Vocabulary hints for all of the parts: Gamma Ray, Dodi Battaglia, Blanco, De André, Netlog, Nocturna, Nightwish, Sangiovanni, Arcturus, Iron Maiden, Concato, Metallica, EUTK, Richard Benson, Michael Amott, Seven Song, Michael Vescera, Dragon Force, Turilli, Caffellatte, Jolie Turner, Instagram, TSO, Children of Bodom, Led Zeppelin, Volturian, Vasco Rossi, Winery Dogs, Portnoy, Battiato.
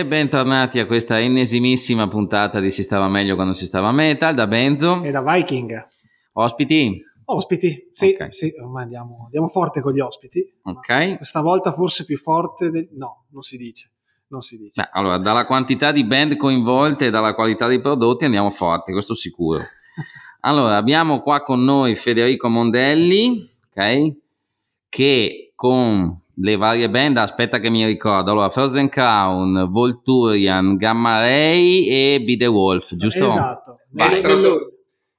E bentornati a questa ennesimissima puntata di Si stava meglio quando si stava metal, da Benzo e da Viking. Ospiti, sì, okay. Sì, ormai andiamo forte con gli ospiti. Ok. Questa volta forse più forte no, non si dice. Beh, allora, dalla quantità di band coinvolte e dalla qualità dei prodotti andiamo forte, questo sicuro. Allora, abbiamo qua con noi Federico Mondelli, ok, che con le varie band, aspetta che mi ricordo, allora Frozen Crown, Volturian, Gamma Ray e Be The Wolf, giusto? Esatto.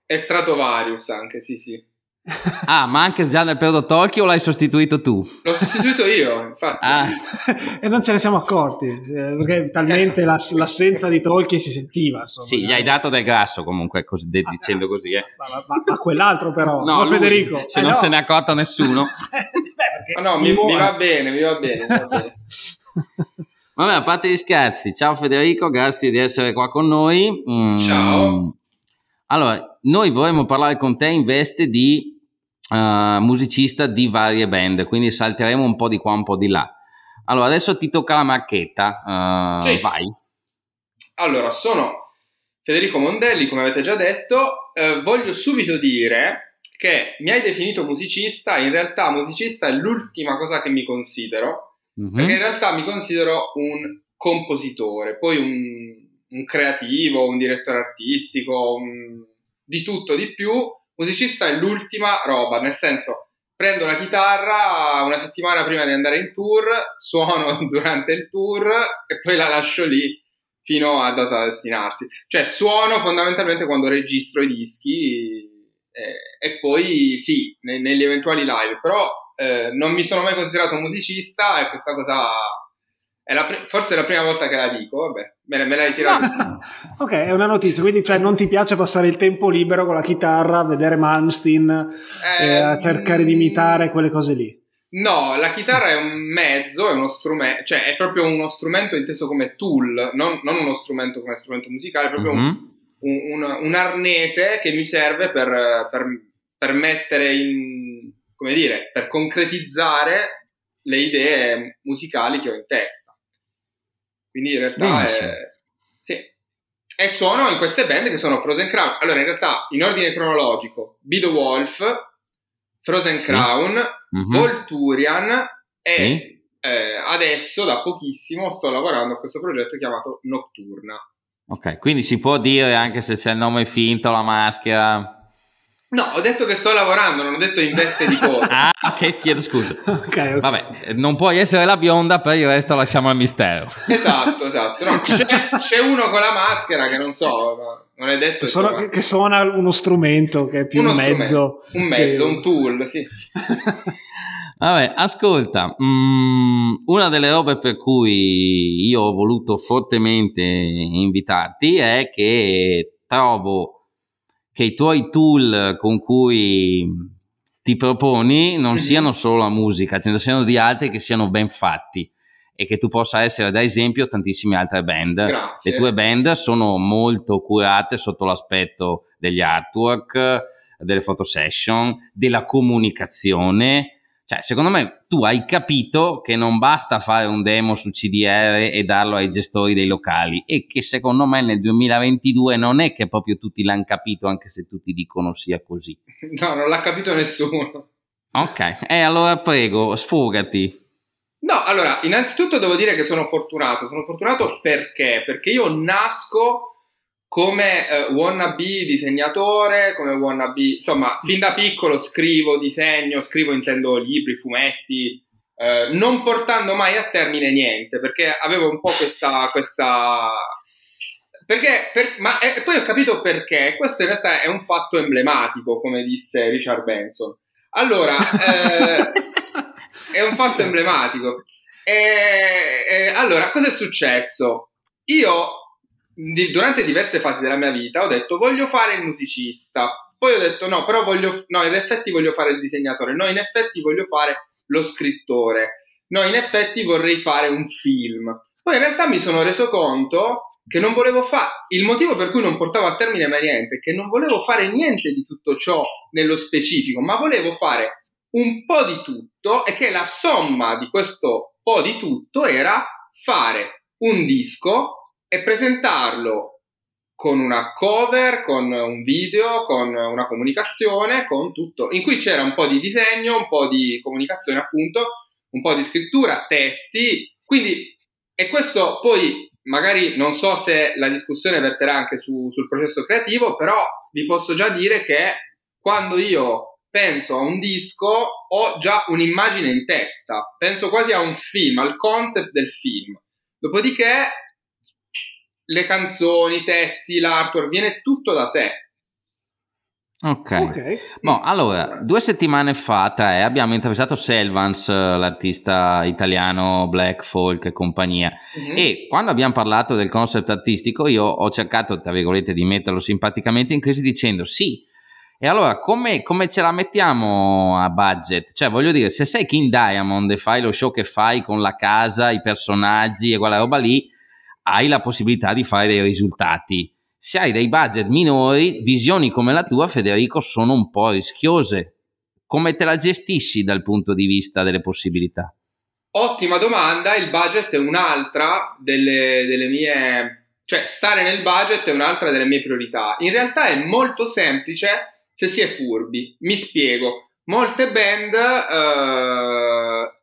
E Stratovarius anche, sì. Ah, ma anche già nel periodo Tokyo l'hai sostituito tu? L'ho sostituito io, infatti. Ah. E non ce ne siamo accorti, perché talmente l'assenza di Tolkien si sentiva. Insomma, sì, gli hai dato del grasso comunque, dicendo così. Ma quell'altro però, no, lui, Federico. Se non no. Se ne è accorto nessuno. Beh, no, mi va bene. Vabbè, a parte gli scherzi, ciao Federico, grazie di essere qua con noi. Ciao. Allora, noi vorremmo parlare con te in veste di musicista di varie band, quindi salteremo un po' di qua, un po' di là. Allora, adesso ti tocca la macchetta, sì. Vai. Allora, sono Federico Mondelli, come avete già detto. Voglio subito dire che mi hai definito musicista, in realtà musicista è l'ultima cosa che mi considero, perché in realtà mi considero un compositore, poi un creativo, un direttore artistico, di tutto, di più. Musicista è l'ultima roba, nel senso, prendo la chitarra una settimana prima di andare in tour, suono durante il tour e poi la lascio lì fino a data da destinarsi. Cioè, suono fondamentalmente quando registro i dischi e poi sì, negli eventuali live, però non mi sono mai considerato musicista e questa cosa... forse è la prima volta che la dico, vabbè, me l'hai tirata. Ok, è una notizia, quindi cioè, non ti piace passare il tempo libero con la chitarra, vedere Malmsteen, a cercare di imitare quelle cose lì? No, la chitarra è un mezzo, è uno strumento, cioè è proprio uno strumento inteso come tool, non uno strumento come strumento musicale, è proprio un arnese che mi serve per mettere in, come dire, per concretizzare le idee musicali che ho in testa. Quindi in realtà sì. E sono in queste band che sono Frozen Crown. Allora, in realtà, in ordine cronologico, Be The Wolf, Frozen Crown, Volturian e adesso, da pochissimo, sto lavorando a questo progetto chiamato Nocturna. Ok, quindi si può dire anche se c'è il nome finto, la maschera... No, ho detto che sto lavorando, non ho detto in veste di cosa. Ah, ok, chiedo scusa. Okay. Vabbè, non puoi essere la bionda, per il resto lasciamo al mistero. Esatto. No, c'è uno con la maschera che non so, non è detto. Che suona uno strumento, che è più un mezzo. Un mezzo, un tool, sì. Vabbè, ascolta, una delle robe per cui io ho voluto fortemente invitarti è che trovo... che i tuoi tool con cui ti proponi non siano solo la musica, ce ne siano di altri che siano ben fatti e che tu possa essere da esempio tantissime altre band. Grazie. Le tue band sono molto curate sotto l'aspetto degli artwork, delle photo session, della comunicazione. Cioè, secondo me tu hai capito che non basta fare un demo su CDR e darlo ai gestori dei locali, e che secondo me nel 2022 non è che proprio tutti l'hanno capito, anche se tutti dicono sia così. No, non l'ha capito nessuno. Ok, allora prego, sfogati. No, allora, innanzitutto devo dire che sono fortunato perché io nasco... come wannabe disegnatore, come wannabe... Insomma, fin da piccolo scrivo, disegno, intendo libri, fumetti, non portando mai a termine niente, perché avevo un po' questa... E poi ho capito perché. Questo in realtà è un fatto emblematico, come disse Richard Benson. Allora, è un fatto emblematico. Allora, cosa è successo? Io... durante diverse fasi della mia vita ho detto voglio fare il musicista, poi ho detto in effetti voglio fare il disegnatore, no in effetti voglio fare lo scrittore, no in effetti vorrei fare un film. Poi in realtà mi sono reso conto che non volevo fare, il motivo per cui non portavo a termine mai niente è che non volevo fare niente di tutto ciò nello specifico, ma volevo fare un po' di tutto, e che la somma di questo po' di tutto era fare un disco e presentarlo con una cover, con un video, con una comunicazione, con tutto, in cui c'era un po' di disegno, un po' di comunicazione appunto, un po' di scrittura, testi, quindi, e questo poi magari non so se la discussione verterà anche sul processo creativo, però vi posso già dire che quando io penso a un disco ho già un'immagine in testa, penso quasi a un film, al concept del film, dopodiché le canzoni, i testi, l'artwork, viene tutto da sé. Ok. No, allora, 2 settimane fa abbiamo intervistato Selvans, l'artista italiano black folk e compagnia, e quando abbiamo parlato del concept artistico io ho cercato, tra virgolette, di metterlo simpaticamente in crisi dicendo sì, e allora come ce la mettiamo a budget? Cioè, voglio dire, se sei King Diamond e fai lo show che fai con la casa, i personaggi e quella roba lì, hai la possibilità di fare dei risultati. Se hai dei budget minori, visioni come la tua, Federico, sono un po' rischiose. Come te la gestisci dal punto di vista delle possibilità? Ottima domanda. Il budget è un'altra delle mie... Cioè, stare nel budget è un'altra delle mie priorità. In realtà è molto semplice se si è furbi. Mi spiego. Molte band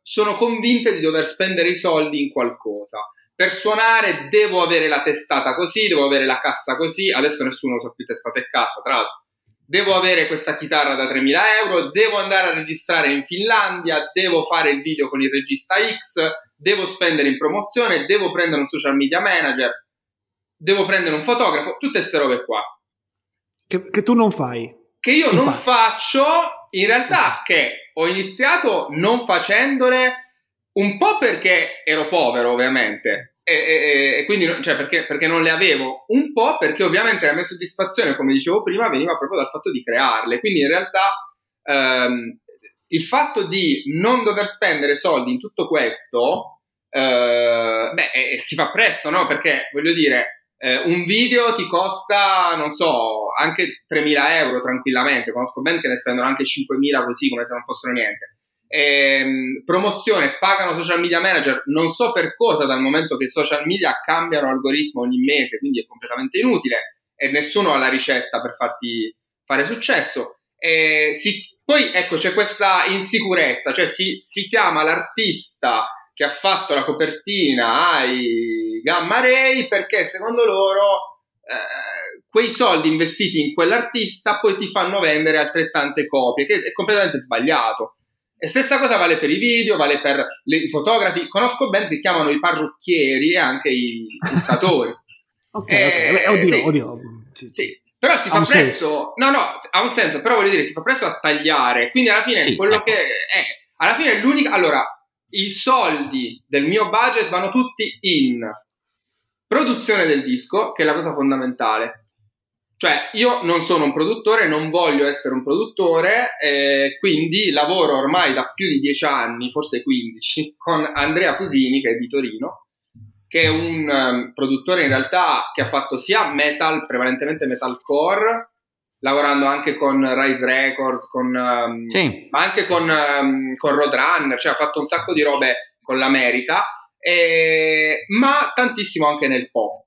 sono convinte di dover spendere i soldi in qualcosa. Per suonare devo avere la testata così, devo avere la cassa così, adesso nessuno usa più testata e cassa, tra l'altro. Devo avere questa chitarra da 3.000 euro, devo andare a registrare in Finlandia, devo fare il video con il regista X, devo spendere in promozione, devo prendere un social media manager, devo prendere un fotografo, tutte queste robe qua. Che tu non fai. Che io non faccio, in realtà che ho iniziato non facendole... Un po' perché ero povero, ovviamente, e quindi cioè perché non le avevo, un po' perché ovviamente la mia soddisfazione, come dicevo prima, veniva proprio dal fatto di crearle. Quindi in realtà il fatto di non dover spendere soldi in tutto questo, si fa presto, no? Perché voglio dire, un video ti costa, non so, anche 3.000 euro tranquillamente, conosco bene che ne spendono anche 5.000 così come se non fossero niente. Promozione, pagano social media manager non so per cosa, dal momento che i social media cambiano algoritmo ogni mese, quindi è completamente inutile e nessuno ha la ricetta per farti fare successo. Poi ecco, c'è questa insicurezza, cioè si chiama l'artista che ha fatto la copertina ai Gamma Ray perché secondo loro quei soldi investiti in quell'artista poi ti fanno vendere altrettante copie, che è completamente sbagliato. E stessa cosa vale per i video, vale per i fotografi. Conosco band che chiamano i parrucchieri e anche i montatori. Ok. Oddio. Sì. Però si fa presto. No, ha un senso, però voglio dire, si fa presto a tagliare. Quindi alla fine alla fine è l'unica. Allora, i soldi del mio budget vanno tutti in produzione del disco, che è la cosa fondamentale. Cioè, io non sono un produttore, non voglio essere un produttore, quindi lavoro ormai da più di 10 anni, forse 15, con Andrea Fusini, che è di Torino, che è un produttore in realtà che ha fatto sia metal, prevalentemente metalcore, lavorando anche con Rise Records, ma anche con Roadrunner, cioè ha fatto un sacco di robe con l'America, ma tantissimo anche nel pop.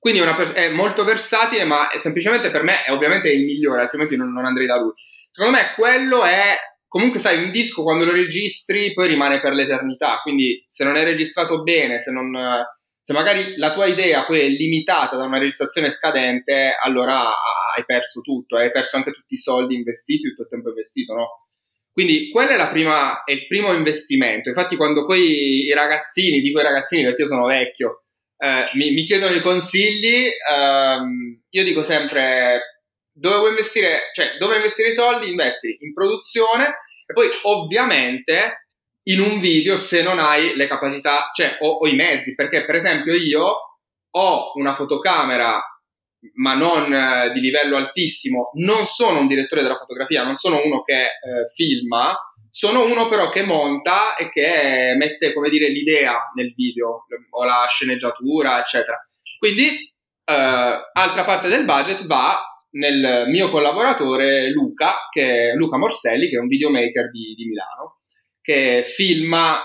Quindi è molto versatile, ma semplicemente per me è ovviamente il migliore, altrimenti non andrei da lui. Secondo me quello è, comunque sai, un disco quando lo registri poi rimane per l'eternità, quindi se non è registrato bene, se magari la tua idea poi è limitata da una registrazione scadente, allora hai perso tutto, hai perso anche tutti i soldi investiti, tutto il tempo investito, no? Quindi quello è il primo investimento. Infatti quando poi i ragazzini, dico i ragazzini perché io sono vecchio, mi chiedono i consigli, io dico sempre dove investire i soldi, investi in produzione e poi ovviamente in un video se non hai le capacità, cioè o i mezzi, perché per esempio io ho una fotocamera ma non di livello altissimo, non sono un direttore della fotografia, non sono uno che filma, sono uno però che monta e che mette, come dire, l'idea nel video o la sceneggiatura, eccetera. Quindi altra parte del budget va nel mio collaboratore Luca Morselli, che è un videomaker di Milano, che filma,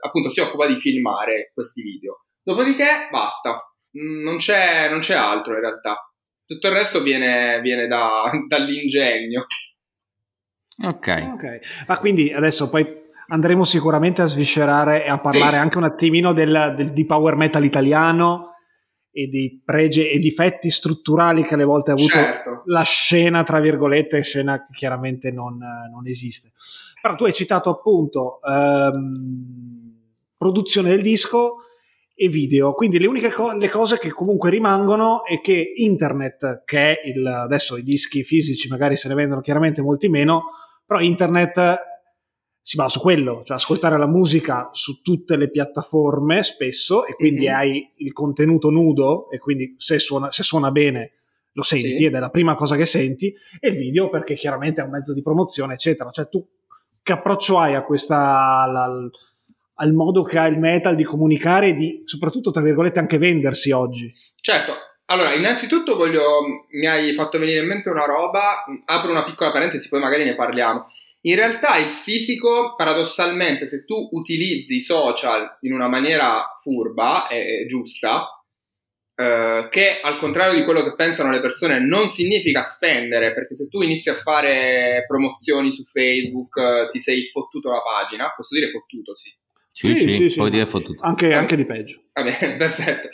appunto si occupa di filmare questi video. Dopodiché basta, non c'è altro in realtà. Tutto il resto viene dall'ingegno. Ok. Ma quindi adesso poi andremo sicuramente a sviscerare e a parlare anche un attimino di power metal italiano e di pregi e difetti strutturali che alle volte ha avuto la scena, tra virgolette, scena che chiaramente non esiste. Però tu hai citato appunto produzione del disco e video, quindi le uniche le cose che comunque rimangono è che internet, che è adesso i dischi fisici magari se ne vendono chiaramente molti meno, però internet si basa su quello, cioè ascoltare la musica su tutte le piattaforme spesso, e quindi hai il contenuto nudo e quindi se suona bene lo senti ed è la prima cosa che senti, e il video perché chiaramente è un mezzo di promozione eccetera. Cioè tu che approccio hai a questa al modo che ha il metal di comunicare e di soprattutto, tra virgolette, anche vendersi oggi? Certo, allora innanzitutto mi hai fatto venire in mente una roba, apro una piccola parentesi poi magari ne parliamo. In realtà il fisico, paradossalmente, se tu utilizzi i social in una maniera furba e giusta, che al contrario di quello che pensano le persone non significa spendere, perché se tu inizi a fare promozioni su Facebook ti sei fottuto la pagina, posso dire fottuto, sì. Sì, puoi dire fottuto. Anche di peggio. Vabbè, perfetto.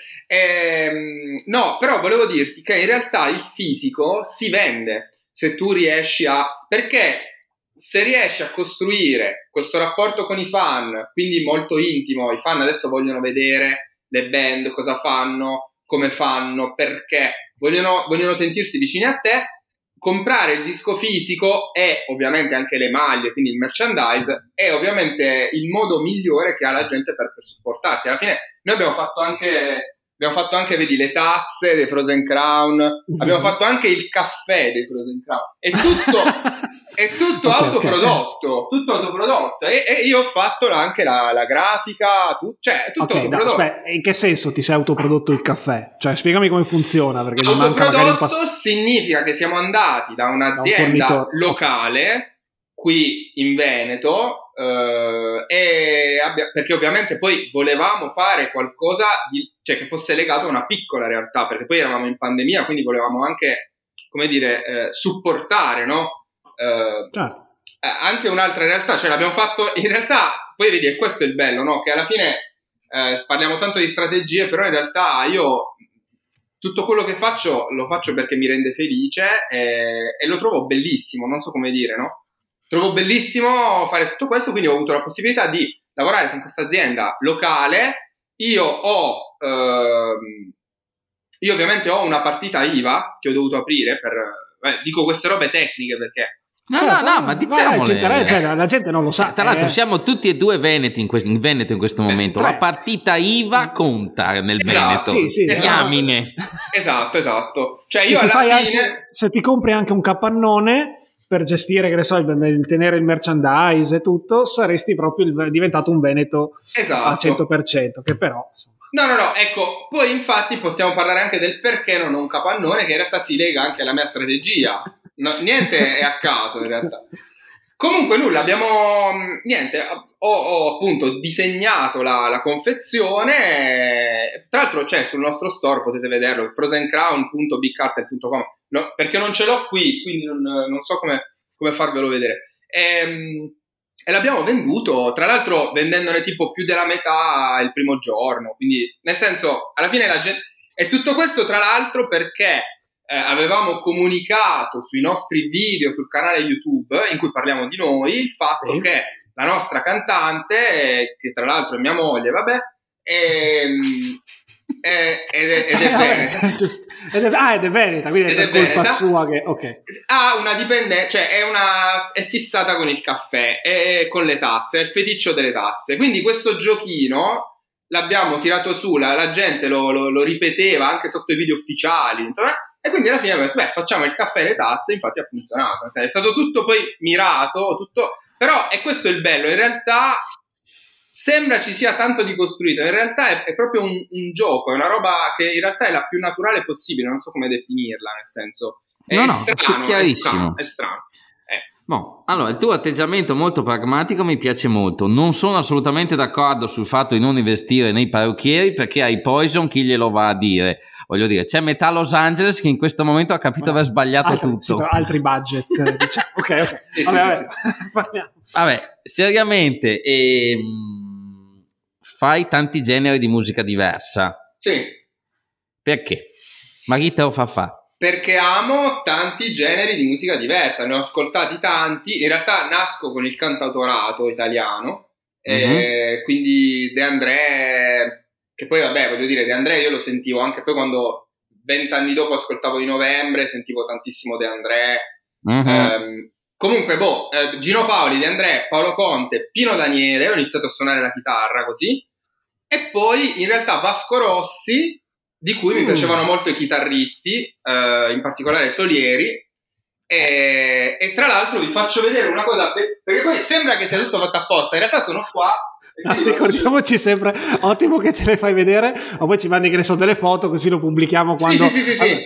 No, però volevo dirti che in realtà il fisico si vende se tu riesci a... Perché se riesci a costruire questo rapporto con i fan, quindi molto intimo, i fan adesso vogliono vedere le band, cosa fanno, come fanno, perché vogliono sentirsi vicini a te, comprare il disco fisico e ovviamente anche le maglie, quindi il merchandise, è ovviamente il modo migliore che ha la gente per supportarti. Alla fine noi abbiamo fatto anche, vedi, le tazze dei Frozen Crown, abbiamo fatto anche il caffè dei Frozen Crown, è tutto autoprodotto, tutto autoprodotto, e io ho fatto anche la grafica, cioè è tutto autoprodotto. Aspetta, in che senso ti sei autoprodotto il caffè? Cioè spiegami come funziona, perché mi manca magari un passo. Significa che siamo andati da un'azienda locale qui in Veneto, perché ovviamente poi volevamo fare qualcosa che fosse legato a una piccola realtà, perché poi eravamo in pandemia, quindi volevamo anche, come dire, supportare, no? Anche un'altra realtà, cioè l'abbiamo fatto in realtà. Poi vedi, questo è il bello, no? Che alla fine parliamo tanto di strategie, però in realtà io tutto quello che faccio lo faccio perché mi rende felice e lo trovo bellissimo, non so come dire, no? Trovo bellissimo fare tutto questo, quindi ho avuto la possibilità di lavorare con questa azienda locale. Io ovviamente ho una partita IVA che ho dovuto aprire per... dico queste robe tecniche perché... No, ma diciamole. Cioè, la gente non lo sa. Tra l'altro siamo tutti e due veneti in Veneto in questo momento. La partita IVA conta nel Veneto. Sì, diamine. Esatto. Cioè se io alla fine... se ti compri anche un capannone per gestire, che ne so, tenere il merchandise e tutto, saresti proprio diventato un veneto al 100%, che però... No, ecco, poi infatti possiamo parlare anche del perché non ho un capannone, che in realtà si lega anche alla mia strategia, no, niente è a caso in realtà. Comunque nulla, ho appunto disegnato la confezione, tra l'altro c'è sul nostro store, potete vederlo, frozencrown.bigcartel.com, no, perché non ce l'ho qui, quindi non so come farvelo vedere. E l'abbiamo venduto, tra l'altro vendendone tipo più della metà il primo giorno, quindi nel senso alla fine la gente... E tutto questo tra l'altro perché avevamo comunicato sui nostri video sul canale YouTube in cui parliamo di noi il fatto che la nostra cantante, che tra l'altro è mia moglie, vabbè, è veneta. Ed è veneta, quindi è per colpa sua che... Okay. Ha una dipendenza, cioè è fissata con il caffè e con le tazze, è il feticcio delle tazze. Quindi questo giochino l'abbiamo tirato su, la gente lo ripeteva anche sotto i video ufficiali, insomma, e quindi alla fine abbiamo detto, facciamo il caffè e le tazze, infatti ha funzionato. Cioè, è stato tutto poi mirato, tutto... Però è questo il bello, in realtà... Sembra ci sia tanto di costruito, in realtà è proprio un gioco, è una roba che in realtà è la più naturale possibile, non so come definirla, nel senso è strano. È chiarissimo. È strano. Bon. Allora, il tuo atteggiamento molto pragmatico mi piace molto. Non sono assolutamente d'accordo sul fatto di non investire nei parrucchieri, perché ai Poison chi glielo va a dire? Voglio dire, c'è metà Los Angeles che in questo momento ha capito aver sbagliato tutto. Altri budget, diciamo. Ok. Vabbè, seriamente, fai tanti generi di musica diversa. Sì. Perché? Ma chi te lo fa fa? Perché amo tanti generi di musica diversa, ne ho ascoltati tanti. In realtà nasco con il cantautorato italiano, quindi De André, che poi vabbè, voglio dire, De André io lo sentivo anche poi quando 20 anni dopo ascoltavo Di Novembre, sentivo tantissimo De André. Comunque, Gino Paoli, De André, Paolo Conte, Pino Daniele, ho iniziato a suonare la chitarra così, e poi in realtà Vasco Rossi, di cui mi piacevano molto i chitarristi, in particolare Solieri, e tra l'altro vi faccio vedere una cosa, perché poi sembra che sia tutto fatto apposta, in realtà sono qua. Ricordiamoci sempre, ottimo che ce le fai vedere, ma poi ci mandi, che ne so, delle foto, così lo pubblichiamo quando... Sì.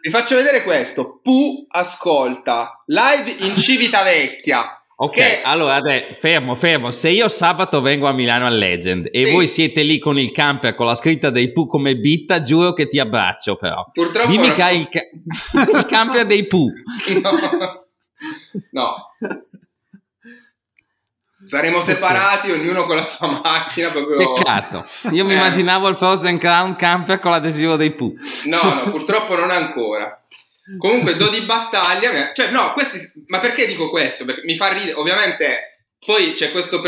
Vi faccio vedere questo, Pooh ascolta, live in Civitavecchia. Ok, che... allora fermo, se io sabato vengo a Milano al Legend e voi siete lì con il camper con la scritta dei Pooh come bitta, giuro che ti abbraccio, però purtroppo dimmi che hai il camper dei Pooh. No. Saremo separati, ognuno con la sua macchina proprio... Peccato, io mi immaginavo il Frozen Crown camper con l'adesivo dei Pooh. No, purtroppo non ancora. Comunque Dodi Battaglia, cioè no, questi, ma perché dico questo? Perché mi fa ridere, ovviamente. Poi c'è questo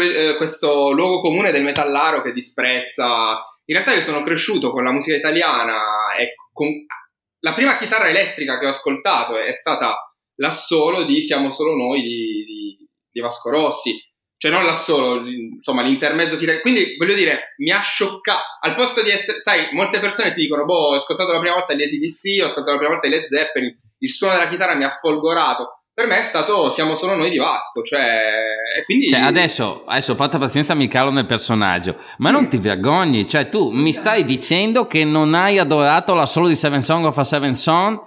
luogo comune del metallaro che disprezza. In realtà io sono cresciuto con la musica italiana e la prima chitarra elettrica che ho ascoltato è stata l'assolo di Siamo Solo Noi di Vasco Rossi, cioè non l'assolo, insomma l'intermezzo chitarra. Quindi voglio dire, mi ha scioccato, al posto di essere, sai, molte persone ti dicono ho ascoltato la prima volta gli AC/DC, ho ascoltato la prima volta i Led Zeppelin, il suono della chitarra mi ha folgorato. Per me è stato Siamo Solo Noi di Vasco, cioè adesso porta pazienza, mi calo nel personaggio, ma non ti vergogni, cioè tu mi stai dicendo che non hai adorato l'assolo di Seven Song of a Seven Song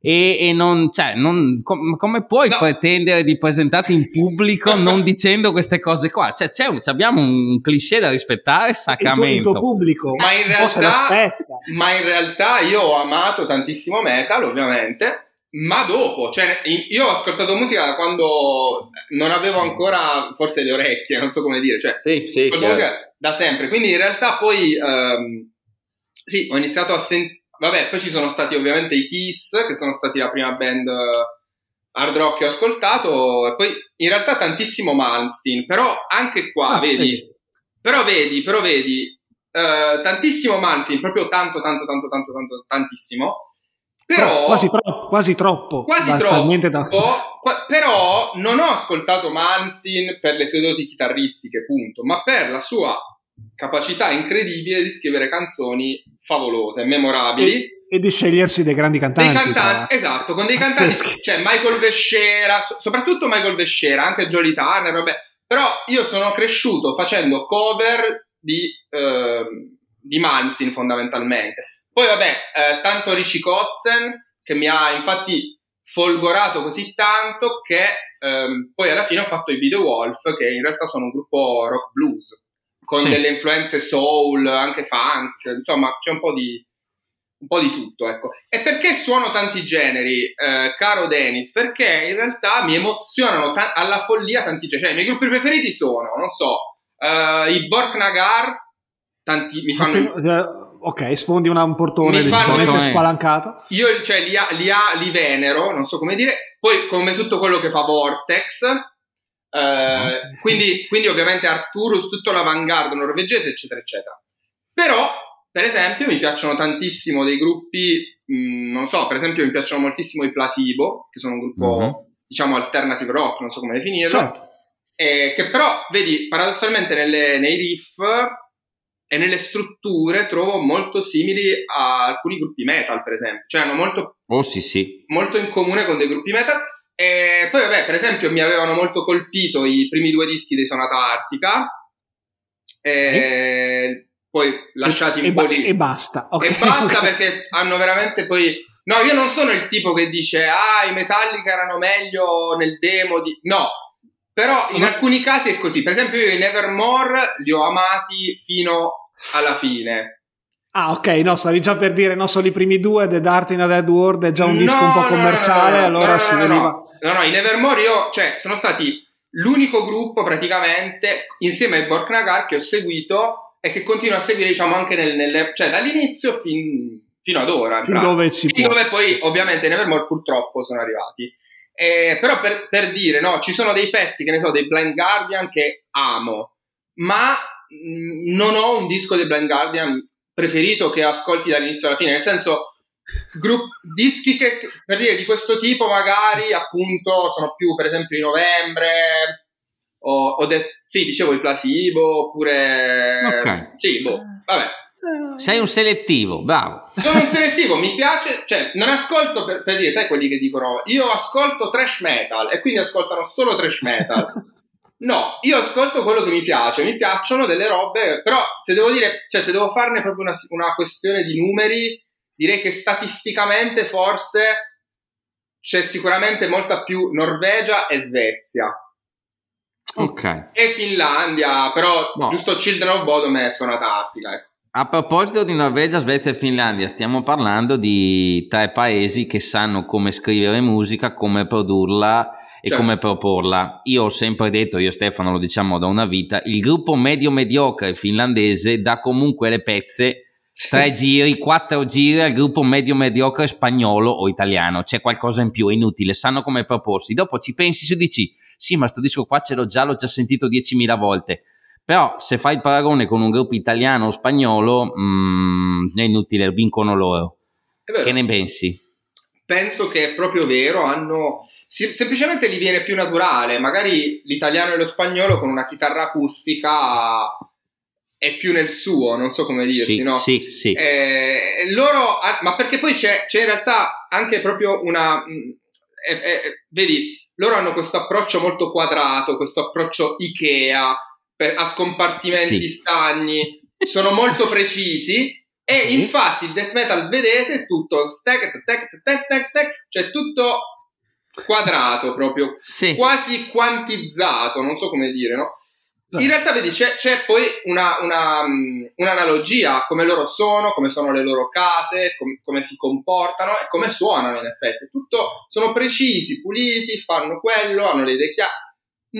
e non, cioè, non, come puoi pretendere di presentarti in pubblico non dicendo queste cose qua? Cioè, abbiamo un cliché da rispettare, sacramento. Il tuo pubblico, ma in realtà, io ho amato tantissimo metal, ovviamente, ma dopo, cioè, io ho ascoltato musica da quando non avevo ancora forse le orecchie, non so come dire, cioè, sì, musica da sempre. Quindi in realtà poi ho iniziato a sentire. Vabbè, poi ci sono stati ovviamente i Kiss, che sono stati la prima band hard rock che ho ascoltato, e poi in realtà tantissimo Malmsteen, però anche qua, vedi, tantissimo Malmsteen, proprio tanto, tantissimo, però... Quasi troppo, però non ho ascoltato Malmsteen per le sue doti chitarristiche, punto, ma per la sua... capacità incredibile di scrivere canzoni favolose, memorabili e di scegliersi dei grandi cantanti, esatto, con dei cantanti, cioè Michael Vescera, soprattutto Michael Vescera, anche Jolie Turner, vabbè. Però io sono cresciuto facendo cover di Malmsteen fondamentalmente. Poi vabbè, tanto Richie Kotzen, che mi ha infatti folgorato così tanto che poi alla fine ho fatto i Be The Wolf, che in realtà sono un gruppo rock blues con delle influenze soul, anche funk, insomma c'è un po' di tutto, ecco. E perché suono tanti generi, caro Dennis? Perché in realtà mi emozionano alla follia tanti generi. Cioè, i miei gruppi preferiti sono, non so, i Borknagar, tanti mi fanno... Ok, sfondi un portone decisamente spalancato. Io cioè, li venero, non so come dire, poi come tutto quello che fa Vortex... quindi ovviamente Arcturus, tutto l'avanguardia norvegese, eccetera eccetera. Però per esempio mi piacciono tantissimo dei gruppi, non so, per esempio mi piacciono moltissimo i Placebo, che sono un gruppo diciamo alternative rock, non so come definirlo, che però vedi paradossalmente nei riff e nelle strutture trovo molto simili a alcuni gruppi metal, per esempio, cioè hanno molto in comune con dei gruppi metal. E poi vabbè, per esempio mi avevano molto colpito i primi 2 dischi dei Sonata Artica, poi lasciati un po' lì e basta, perché hanno veramente poi No, io non sono il tipo che dice i Metallica erano meglio nel demo di... No, però in alcuni casi è così. Per esempio io i Nevermore li ho amati fino alla fine. Ah, ok, no, stavi già per dire, no, sono i primi due, The Dark in a Dead World è già un disco un po' commerciale, allora si veniva... No, i Nevermore io, cioè, sono stati l'unico gruppo praticamente, insieme ai Borknagar, che ho seguito e che continuo a seguire, diciamo, anche nelle, cioè dall'inizio fino ad ora. Dove poi, ovviamente, i Nevermore purtroppo sono arrivati. Però per dire, no, ci sono dei pezzi, che ne so, dei Blind Guardian che amo, ma non ho un disco dei Blind Guardian preferito che ascolti dall'inizio alla fine, nel senso... dischi che, per dire, di questo tipo magari appunto sono più, per esempio, i Novembre dicevo il Placebo, oppure okay. Sì, boh, vabbè, sei un selettivo, bravo. Sono un selettivo, mi piace, cioè non ascolto per dire, sai quelli che dicono io ascolto thrash metal e quindi ascoltano solo thrash metal. No, io ascolto quello che mi piace, mi piacciono delle robe, però se devo dire, cioè se devo farne proprio una questione di numeri, direi che statisticamente forse c'è sicuramente molta più Norvegia e Svezia. Ok. E Finlandia, però no. Giusto Children of Bodom è suonata Attica. Ecco. A proposito di Norvegia, Svezia e Finlandia, stiamo parlando di tre paesi che sanno come scrivere musica, come produrla e certo. Come proporla. Io ho sempre detto, io Stefano lo diciamo da una vita, il gruppo medio-mediocre finlandese dà comunque le pezze... 4 giri al gruppo medio-mediocre spagnolo o italiano, c'è qualcosa in più, è inutile, sanno come proporsi. Dopo ci pensi su dici, sì ma sto disco qua ce l'ho già sentito 10.000 volte, però se fai il paragone con un gruppo italiano o spagnolo è inutile, vincono loro. Che ne pensi? Penso che è proprio vero, semplicemente gli viene più naturale, magari l'italiano e lo spagnolo con una chitarra acustica... è più nel suo, non so come dirti, sì, no? Sì. Loro, ma perché poi c'è in realtà anche proprio una... vedi, loro hanno questo approccio molto quadrato, questo approccio Ikea, a scompartimenti stagni, sono molto precisi, e infatti il death metal svedese è tutto stack, cioè tutto quadrato proprio, quasi quantizzato, non so come dire, no? In realtà vedi c'è poi un'analogia, come loro sono, come sono le loro case, come si comportano e come suonano in effetti. Tutto sono precisi, puliti, fanno quello, hanno le idee chiare.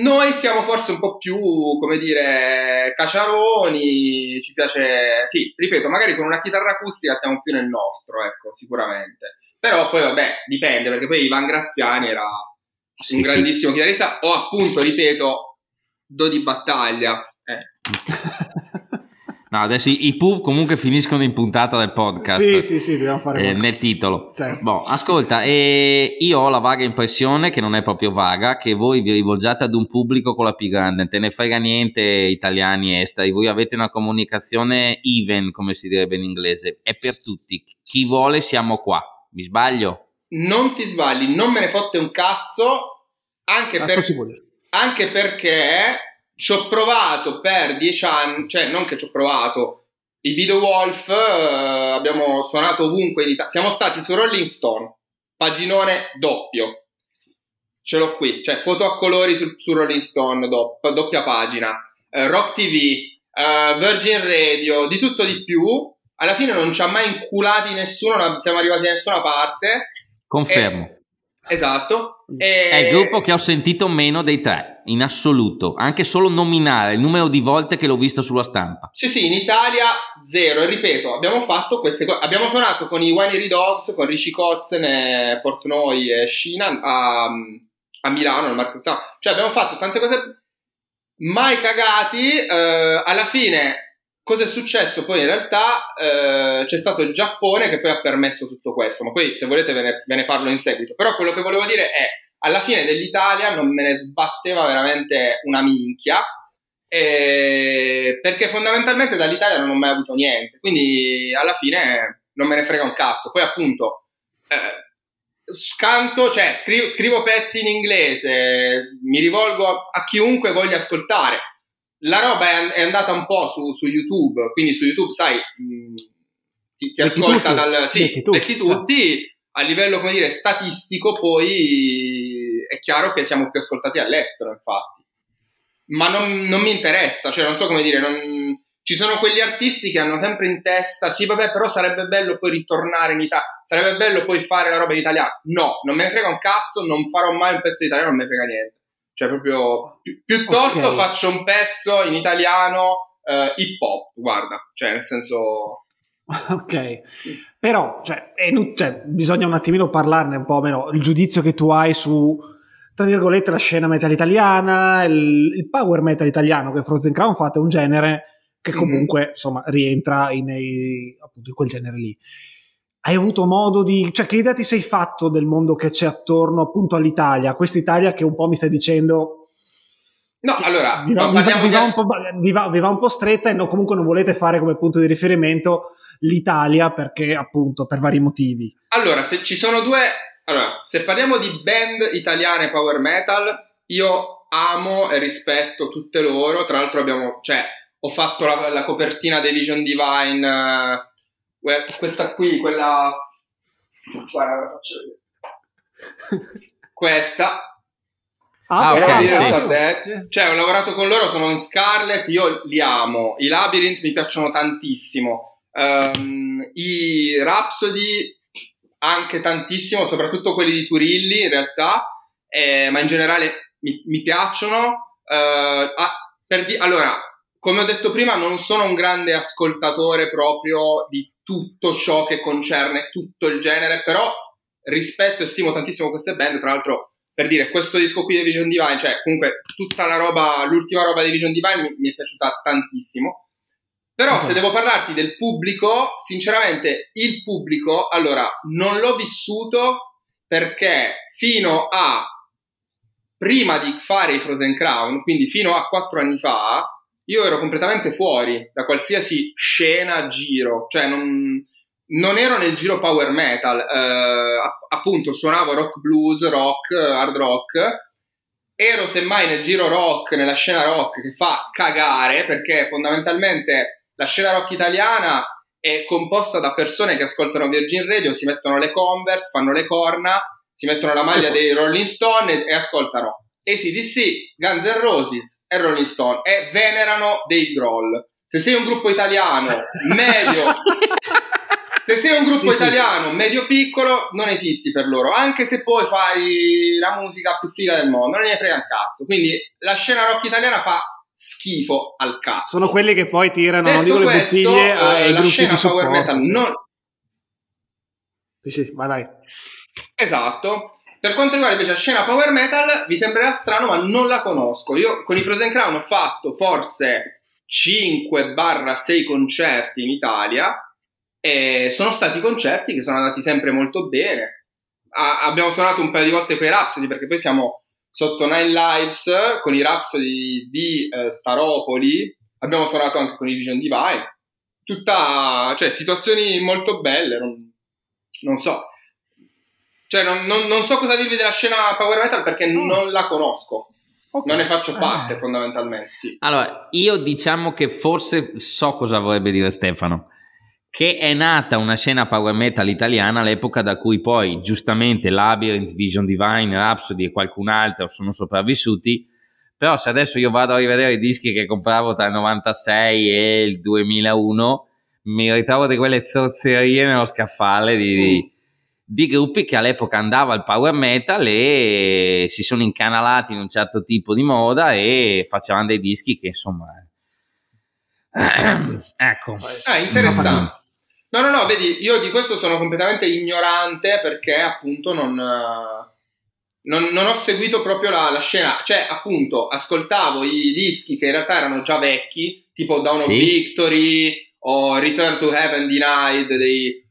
Noi siamo forse un po' più, come dire, caciaroni, ci piace, sì, ripeto, magari con una chitarra acustica siamo più nel nostro, ecco, sicuramente. Però poi vabbè, dipende, perché poi Ivan Graziani era un grandissimo chitarrista, o appunto, ripeto, Dodi Battaglia. No, adesso i Pooh comunque finiscono in puntata del podcast. Sì, dobbiamo fare nel titolo. Certo. Boh, ascolta, io ho la vaga impressione, che non è proprio vaga, che voi vi rivolgiate ad un pubblico con la più grande, te ne frega niente italiani, esteri, voi avete una comunicazione even, come si direbbe in inglese, è per tutti, chi vuole siamo qua, mi sbaglio? Non ti sbagli, non me ne fotte un cazzo, anche perché ci ho provato per 10 anni, cioè non che ci ho provato, i Be The Wolf abbiamo suonato ovunque in Italia, siamo stati su Rolling Stone, paginone doppio, ce l'ho qui, cioè foto a colori su Rolling Stone, doppia pagina, Rock TV, Virgin Radio, di tutto di più, alla fine non ci ha mai inculati nessuno, non siamo arrivati da nessuna parte. Confermo. Esatto. È il gruppo che ho sentito meno dei tre in assoluto, anche solo nominare il numero di volte che l'ho visto sulla stampa. Sì, in Italia zero, e ripeto, abbiamo fatto queste cose, abbiamo suonato con i Winery Dogs, con Richie Kotzen e Portnoy e Sheena a Milano, al Marchesan, cioè abbiamo fatto tante cose mai cagati. Alla fine cosa è successo poi in realtà? C'è stato il Giappone che poi ha permesso tutto questo, ma poi se volete ve ne parlo in seguito, però quello che volevo dire è, alla fine dell'Italia non me ne sbatteva veramente una minchia, perché fondamentalmente dall'Italia non ho mai avuto niente, quindi alla fine non me ne frega un cazzo. Poi appunto canto, cioè scrivo pezzi in inglese, mi rivolgo a chiunque voglia ascoltare. La roba è andata un po' su YouTube, quindi su YouTube sai ti ascolta tutti. a livello, come dire, statistico poi è chiaro che siamo più ascoltati all'estero, infatti. Ma non mi interessa, cioè non so come dire, ci sono quegli artisti che hanno sempre in testa, sì vabbè, però sarebbe bello poi ritornare in Italia, sarebbe bello poi fare la roba in italiano. No, non me ne frega un cazzo, non farò mai un pezzo in italiano, non me ne frega niente. Cioè proprio, piuttosto okay, faccio un pezzo in italiano hip hop, guarda, cioè nel senso... Ok, però cioè, cioè, bisogna un attimino parlarne un po' meno, il giudizio che tu hai su, tra virgolette, la scena metal italiana, il power metal italiano, che Frozen Crown fa, è un genere che comunque insomma rientra appunto in quel genere lì. Hai avuto modo di, cioè che idea ti sei fatto del mondo che c'è attorno appunto all'Italia, quest'Italia che un po' mi stai dicendo... No, cioè, allora... vi va un po' stretta e no, comunque non volete fare come punto di riferimento l'Italia perché appunto per vari motivi. Allora, se ci sono se parliamo di band italiane power metal, io amo e rispetto tutte loro, tra l'altro ho fatto la copertina dei Vision Divine, questa qui, quella, guarda, la faccio vedere. Questa cioè ho lavorato con loro, sono in Scarlet, io li amo, i Labyrinth mi piacciono tantissimo, i Rhapsody anche tantissimo, soprattutto quelli di Turilli in realtà, ma in generale mi piacciono. Allora, come ho detto prima, non sono un grande ascoltatore proprio di tutto ciò che concerne tutto il genere, però rispetto e stimo tantissimo queste band, tra l'altro per dire, questo disco qui di Vision Divine, cioè comunque tutta la roba, l'ultima roba di Vision Divine mi è piaciuta tantissimo. Però se devo parlarti del pubblico, sinceramente il pubblico, allora, non l'ho vissuto perché fino a prima di fare i Frozen Crown, quindi fino a 4 anni fa, io ero completamente fuori da qualsiasi scena, giro, cioè non ero nel giro power metal, appunto suonavo rock blues, rock, hard rock, ero semmai nel giro rock, nella scena rock che fa cagare, perché fondamentalmente la scena rock italiana è composta da persone che ascoltano Virgin Radio, si mettono le Converse, fanno le corna, si mettono la maglia dei Rolling Stone e ascoltano AC/DC, Guns N' Roses e Rolling Stone e venerano dei growl. Se sei un gruppo italiano medio se sei un gruppo italiano medio piccolo non esisti per loro, anche se poi fai la musica più figa del mondo, non ne frega un cazzo. Quindi la scena rock italiana fa schifo al cazzo. Sono quelli che poi tirano, detto non dico questo, le bottiglie ai la scena power metal non... Sì, ma dai. Esatto. Per quanto riguarda invece la scena power metal, vi sembrerà strano, ma non la conosco. Io con i Frozen Crown ho fatto forse 5-6 concerti in Italia e sono stati concerti che sono andati sempre molto bene. Abbiamo suonato un paio di volte con i Rhapsody, perché poi siamo sotto Nine Lives con i Rhapsody di Staropoli, abbiamo suonato anche con i Vision Divine, cioè situazioni molto belle, non so. Cioè, non so cosa dirvi della scena power metal perché non la conosco. Okay. Non ne faccio parte, fondamentalmente. Sì. Allora, io diciamo che forse so cosa vorrebbe dire Stefano. Che è nata una scena power metal italiana all'epoca da cui poi, giustamente, Labyrinth, Vision Divine, Rhapsody e qualcun altro sono sopravvissuti. Però se adesso io vado a rivedere i dischi che compravo tra il 96 e il 2001, mi ritrovo di quelle zozzerie nello scaffale di gruppi che all'epoca andava al power metal e si sono incanalati in un certo tipo di moda e facevano dei dischi che insomma ecco, interessante. No, vedi, io di questo sono completamente ignorante perché appunto non ho seguito proprio la scena, cioè appunto ascoltavo i dischi che in realtà erano già vecchi, tipo Dawn of Victory o Return to Heaven Denied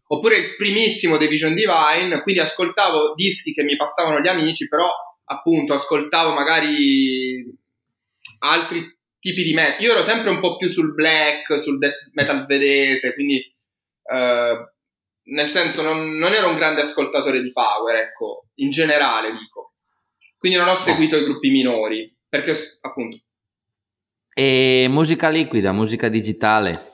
oppure il primissimo dei Vision Divine, quindi ascoltavo dischi che mi passavano gli amici, però appunto ascoltavo magari altri tipi di metal. Io ero sempre un po' più sul black, sul death metal svedese, quindi nel senso non ero un grande ascoltatore di power, ecco, in generale dico. Quindi non ho seguito i gruppi minori, perché appunto... E musica liquida, musica digitale...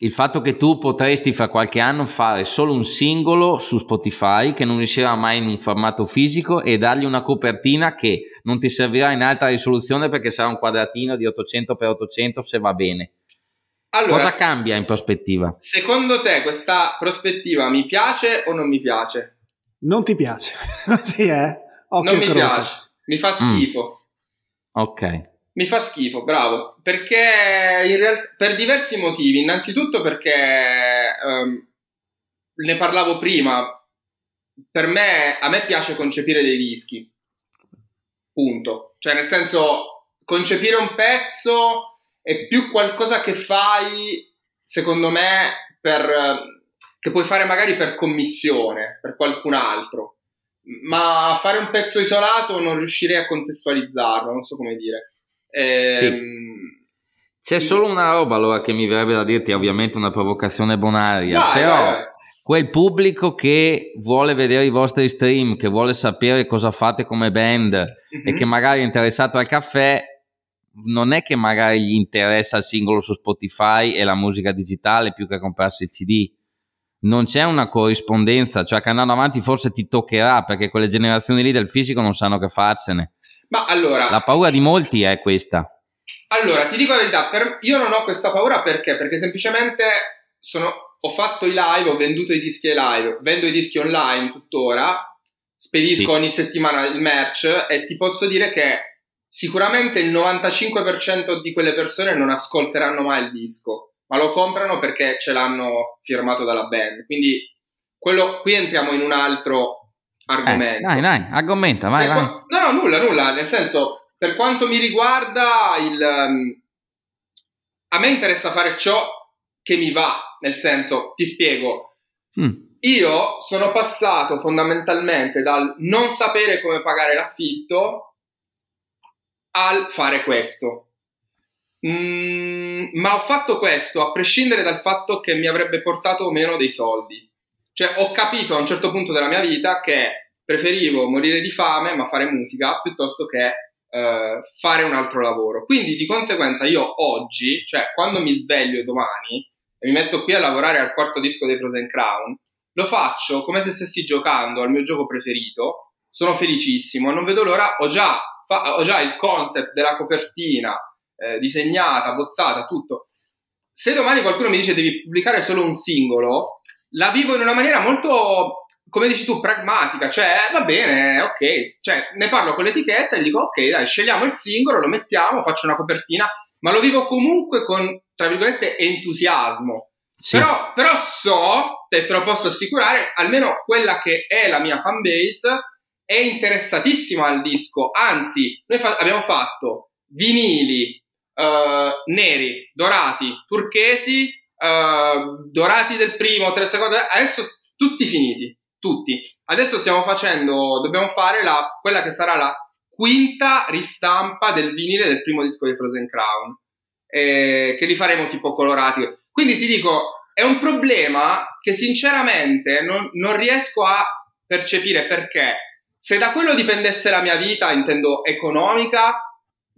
il fatto che tu potresti fra qualche anno fare solo un singolo su Spotify che non uscirà mai in un formato fisico e dargli una copertina che non ti servirà in alta risoluzione perché sarà un quadratino di 800x800 se va bene. Allora, cosa cambia in prospettiva? Secondo te questa prospettiva mi piace o non mi piace? Non ti piace. Sì, occhio non mi croce. Piace, mi fa schifo. Ok. Mi fa schifo, bravo, perché in realtà per diversi motivi. Innanzitutto perché ne parlavo prima. Per me, a me piace concepire dei dischi. Punto. Cioè, nel senso, concepire un pezzo è più qualcosa che fai, secondo me, che puoi fare magari per commissione, per qualcun altro. Ma fare un pezzo isolato non riuscirei a contestualizzarlo, non so come dire. Sì. C'è solo una roba allora che mi verrebbe da dirti, ovviamente una provocazione bonaria, dai, però dai. Quel pubblico che vuole vedere i vostri stream, che vuole sapere cosa fate come band e che magari è interessato al caffè, non è che magari gli interessa il singolo su Spotify e la musica digitale più che comprarsi il CD. Non c'è una corrispondenza, cioè che andando avanti forse ti toccherà, perché quelle generazioni lì del fisico non sanno che farsene. Ma allora, la paura di molti è questa. Allora, ti dico la verità, io non ho questa paura perché semplicemente ho fatto i live, ho venduto i dischi ai live, vendo i dischi online tuttora, spedisco ogni settimana il merch e ti posso dire che sicuramente il 95% di quelle persone non ascolteranno mai il disco, ma lo comprano perché ce l'hanno firmato dalla band. Quindi qui entriamo in un altro argomento. Dai, argomenta, vai. No, nulla, nel senso, per quanto mi riguarda a me interessa fare ciò che mi va, nel senso, ti spiego. Io sono passato fondamentalmente dal non sapere come pagare l'affitto al fare questo. Ma ho fatto questo a prescindere dal fatto che mi avrebbe portato o meno dei soldi. Cioè, ho capito a un certo punto della mia vita che preferivo morire di fame ma fare musica piuttosto che fare un altro lavoro. Quindi, di conseguenza, io oggi, cioè quando mi sveglio domani e mi metto qui a lavorare al quarto disco dei Frozen Crown, lo faccio come se stessi giocando al mio gioco preferito, sono felicissimo, non vedo l'ora, ho già il concept della copertina disegnata, bozzata, tutto. Se domani qualcuno mi dice devi pubblicare solo un singolo, la vivo in una maniera molto, come dici tu, pragmatica, cioè va bene, ok, cioè ne parlo con l'etichetta e dico ok, dai, scegliamo il singolo, lo mettiamo, faccio una copertina, ma lo vivo comunque con, tra virgolette, entusiasmo. Sì. Però so, te lo posso assicurare, almeno quella che è la mia fanbase è interessatissima al disco, anzi, noi abbiamo fatto vinili neri, dorati, turchesi, dorati del primo, tre secondi, adesso tutti finiti, tutti. Adesso dobbiamo fare quella che sarà la quinta ristampa del vinile del primo disco di Frozen Crown, che li faremo tipo colorati. Quindi ti dico, è un problema che sinceramente non riesco a percepire, perché se da quello dipendesse la mia vita, intendo economica,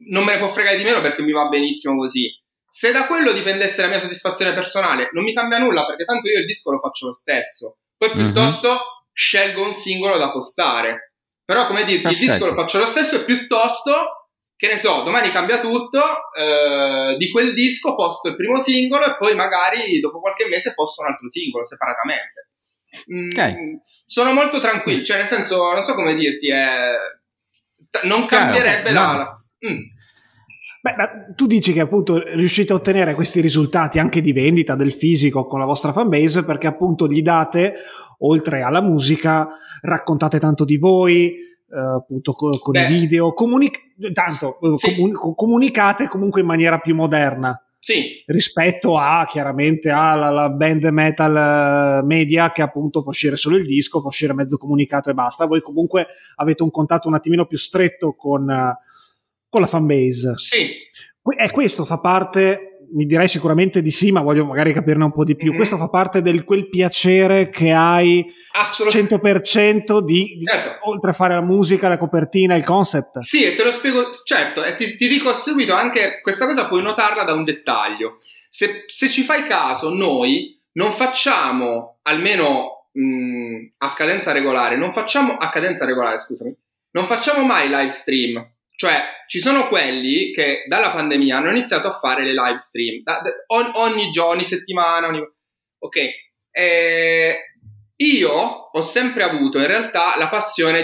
non me ne può fregare di meno perché mi va benissimo così. Se da quello dipendesse la mia soddisfazione personale, non mi cambia nulla, perché tanto io il disco lo faccio lo stesso. Poi piuttosto scelgo un singolo da postare. Però, come dirti, il disco lo faccio lo stesso e piuttosto, che ne so, domani cambia tutto, di quel disco posto il primo singolo e poi magari dopo qualche mese posto un altro singolo separatamente. Okay. Sono molto tranquillo, cioè nel senso, non so come dirti, non cambierebbe la... Beh, ma tu dici che appunto riuscite a ottenere questi risultati anche di vendita del fisico con la vostra fanbase perché appunto gli date, oltre alla musica, raccontate tanto di voi, appunto con i video, comunicate comunque in maniera più moderna. Sì. Rispetto a chiaramente alla band metal media che appunto fa uscire solo il disco, fa uscire mezzo comunicato e basta. Voi comunque avete un contatto un attimino più stretto con la fanbase. Sì. E questo fa parte, mi direi sicuramente di sì, ma voglio magari capirne un po' di più. Questo fa parte del quel piacere che hai 100% di certo. Oltre a fare la musica, la copertina, il concept. Sì, e te lo spiego, certo, e ti dico subito anche questa cosa, puoi notarla da un dettaglio. se ci fai caso, noi non facciamo, almeno a cadenza regolare, non facciamo mai live stream. Cioè, ci sono quelli che dalla pandemia hanno iniziato a fare le live stream ogni giorno, ogni settimana, ok. Io ho sempre avuto in realtà la passione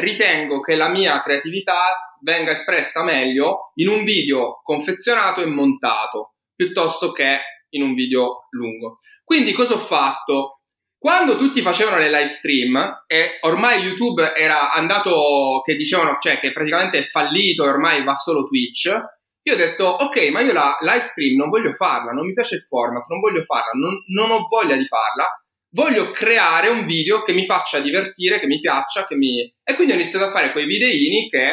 ritengo che la mia creatività venga espressa meglio in un video confezionato e montato piuttosto che in un video lungo. Quindi cosa ho fatto? Quando tutti facevano le live stream e ormai YouTube era andato, che dicevano che praticamente è fallito e ormai va solo Twitch, io ho detto ok, ma io la live stream non voglio farla, non mi piace il format, non voglio farla, non ho voglia di farla, voglio creare un video che mi faccia divertire, che mi piaccia, e quindi ho iniziato a fare quei videini che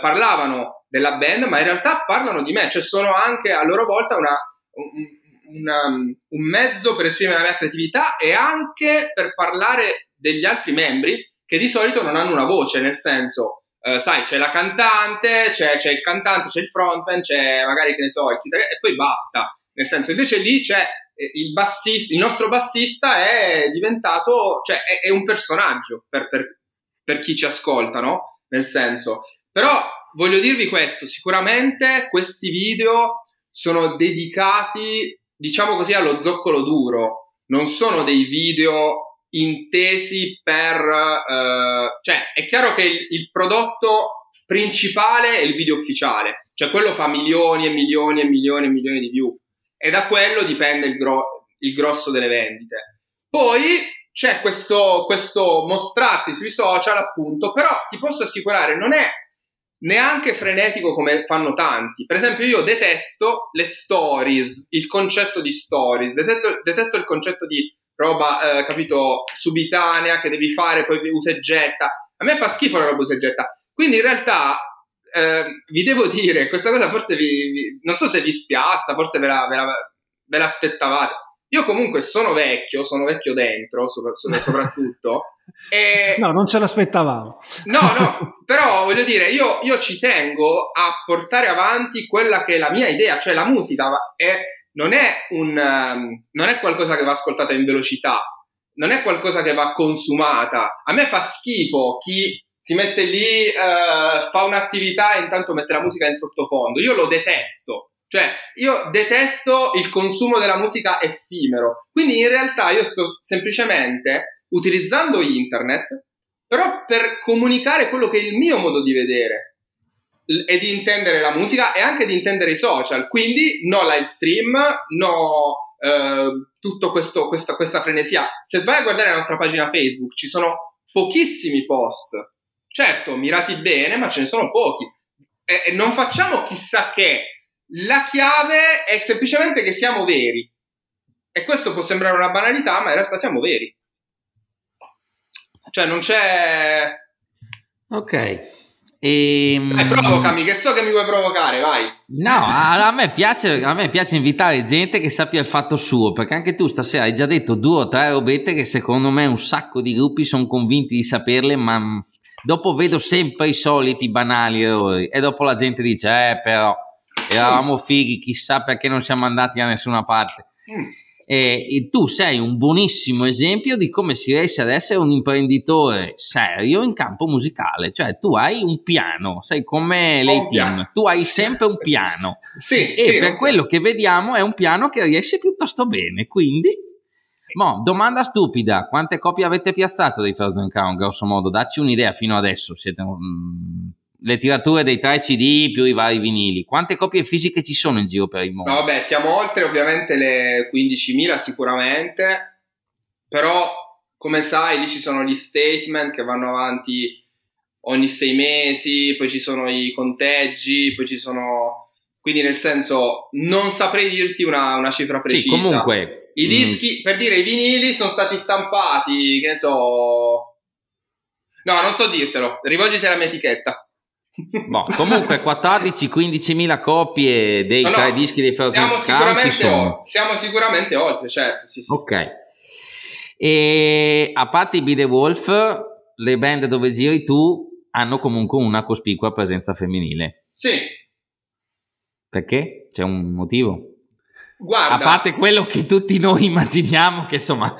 parlavano della band, ma in realtà parlano di me, sono anche a loro volta un mezzo per esprimere la mia creatività e anche per parlare degli altri membri che di solito non hanno una voce, nel senso c'è la cantante, c'è il cantante, c'è il frontman, c'è magari il chitarrista e poi basta, nel senso invece lì c'è il bassista, il nostro bassista è diventato è un personaggio per chi ci ascolta, no? Nel senso, però voglio dirvi questo, sicuramente questi video sono dedicati, diciamo così, allo zoccolo duro, non sono dei video intesi per... è chiaro che il prodotto principale è il video ufficiale, quello fa milioni e milioni e milioni e milioni di view, e da quello dipende il grosso delle vendite. Poi c'è questo mostrarsi sui social, appunto, però ti posso assicurare, non è neanche frenetico come fanno tanti. Per esempio io detesto le stories, il concetto di stories, detesto il concetto di roba subitanea che devi fare, poi usa e getta. A me fa schifo la roba usa e getta, quindi in realtà vi devo dire questa cosa, forse non so se vi spiazza, forse ve l'aspettavate. Io comunque sono vecchio dentro, soprattutto e... No, non ce l'aspettavamo. No, però voglio dire, io ci tengo a portare avanti quella che è la mia idea, la musica non è qualcosa che va ascoltata in velocità, non è qualcosa che va consumata. A me fa schifo chi si mette lì, fa un'attività e intanto mette la musica in sottofondo, io lo detesto. Io detesto il consumo della musica effimero, quindi in realtà io sto semplicemente utilizzando internet però per comunicare quello che è il mio modo di vedere e di intendere la musica e anche di intendere i social, quindi no live stream, no tutto questa frenesia. Se vai a guardare la nostra pagina Facebook ci sono pochissimi post, certo mirati bene, ma ce ne sono pochi, e non facciamo chissà che. La chiave è semplicemente che siamo veri, e questo può sembrare una banalità, ma in realtà siamo veri, non c'è. Ok. Provocami, che so che mi vuoi provocare, vai. No, a me piace invitare gente che sappia il fatto suo, perché anche tu stasera hai già detto 2 o 3 robette che secondo me un sacco di gruppi sono convinti di saperle, ma dopo vedo sempre i soliti banali errori e dopo la gente dice però eravamo fighi, chissà perché non siamo andati a nessuna parte. E tu sei un buonissimo esempio di come si riesce ad essere un imprenditore serio in campo musicale, tu hai un piano, sei come l'A-Team, tu hai sempre un piano. Sì, per quello che vediamo è un piano che riesce piuttosto bene, quindi domanda stupida, quante copie avete piazzato dei Frozen Crown, grosso modo? Dacci un'idea fino adesso, siete le tirature dei 3 CD più i vari vinili, quante copie fisiche ci sono in giro per il mondo? Vabbè, siamo oltre ovviamente le 15.000 sicuramente, però come sai lì ci sono gli statement che vanno avanti ogni 6 mesi, poi ci sono i conteggi, poi ci sono, quindi nel senso non saprei dirti una cifra precisa. Sì, comunque i dischi, per dire, i vinili sono stati stampati, non so dirtelo, rivolgiti alla mia etichetta. Comunque 14-15.000 copie dei 3 dischi dei Frozen Crown ci sono. Siamo sicuramente oltre, certo. Sì. Ok. E a parte i Be The Wolf, le band dove giri tu hanno comunque una cospicua presenza femminile. Sì. Perché? C'è un motivo? Guarda, a parte quello che tutti noi immaginiamo, che insomma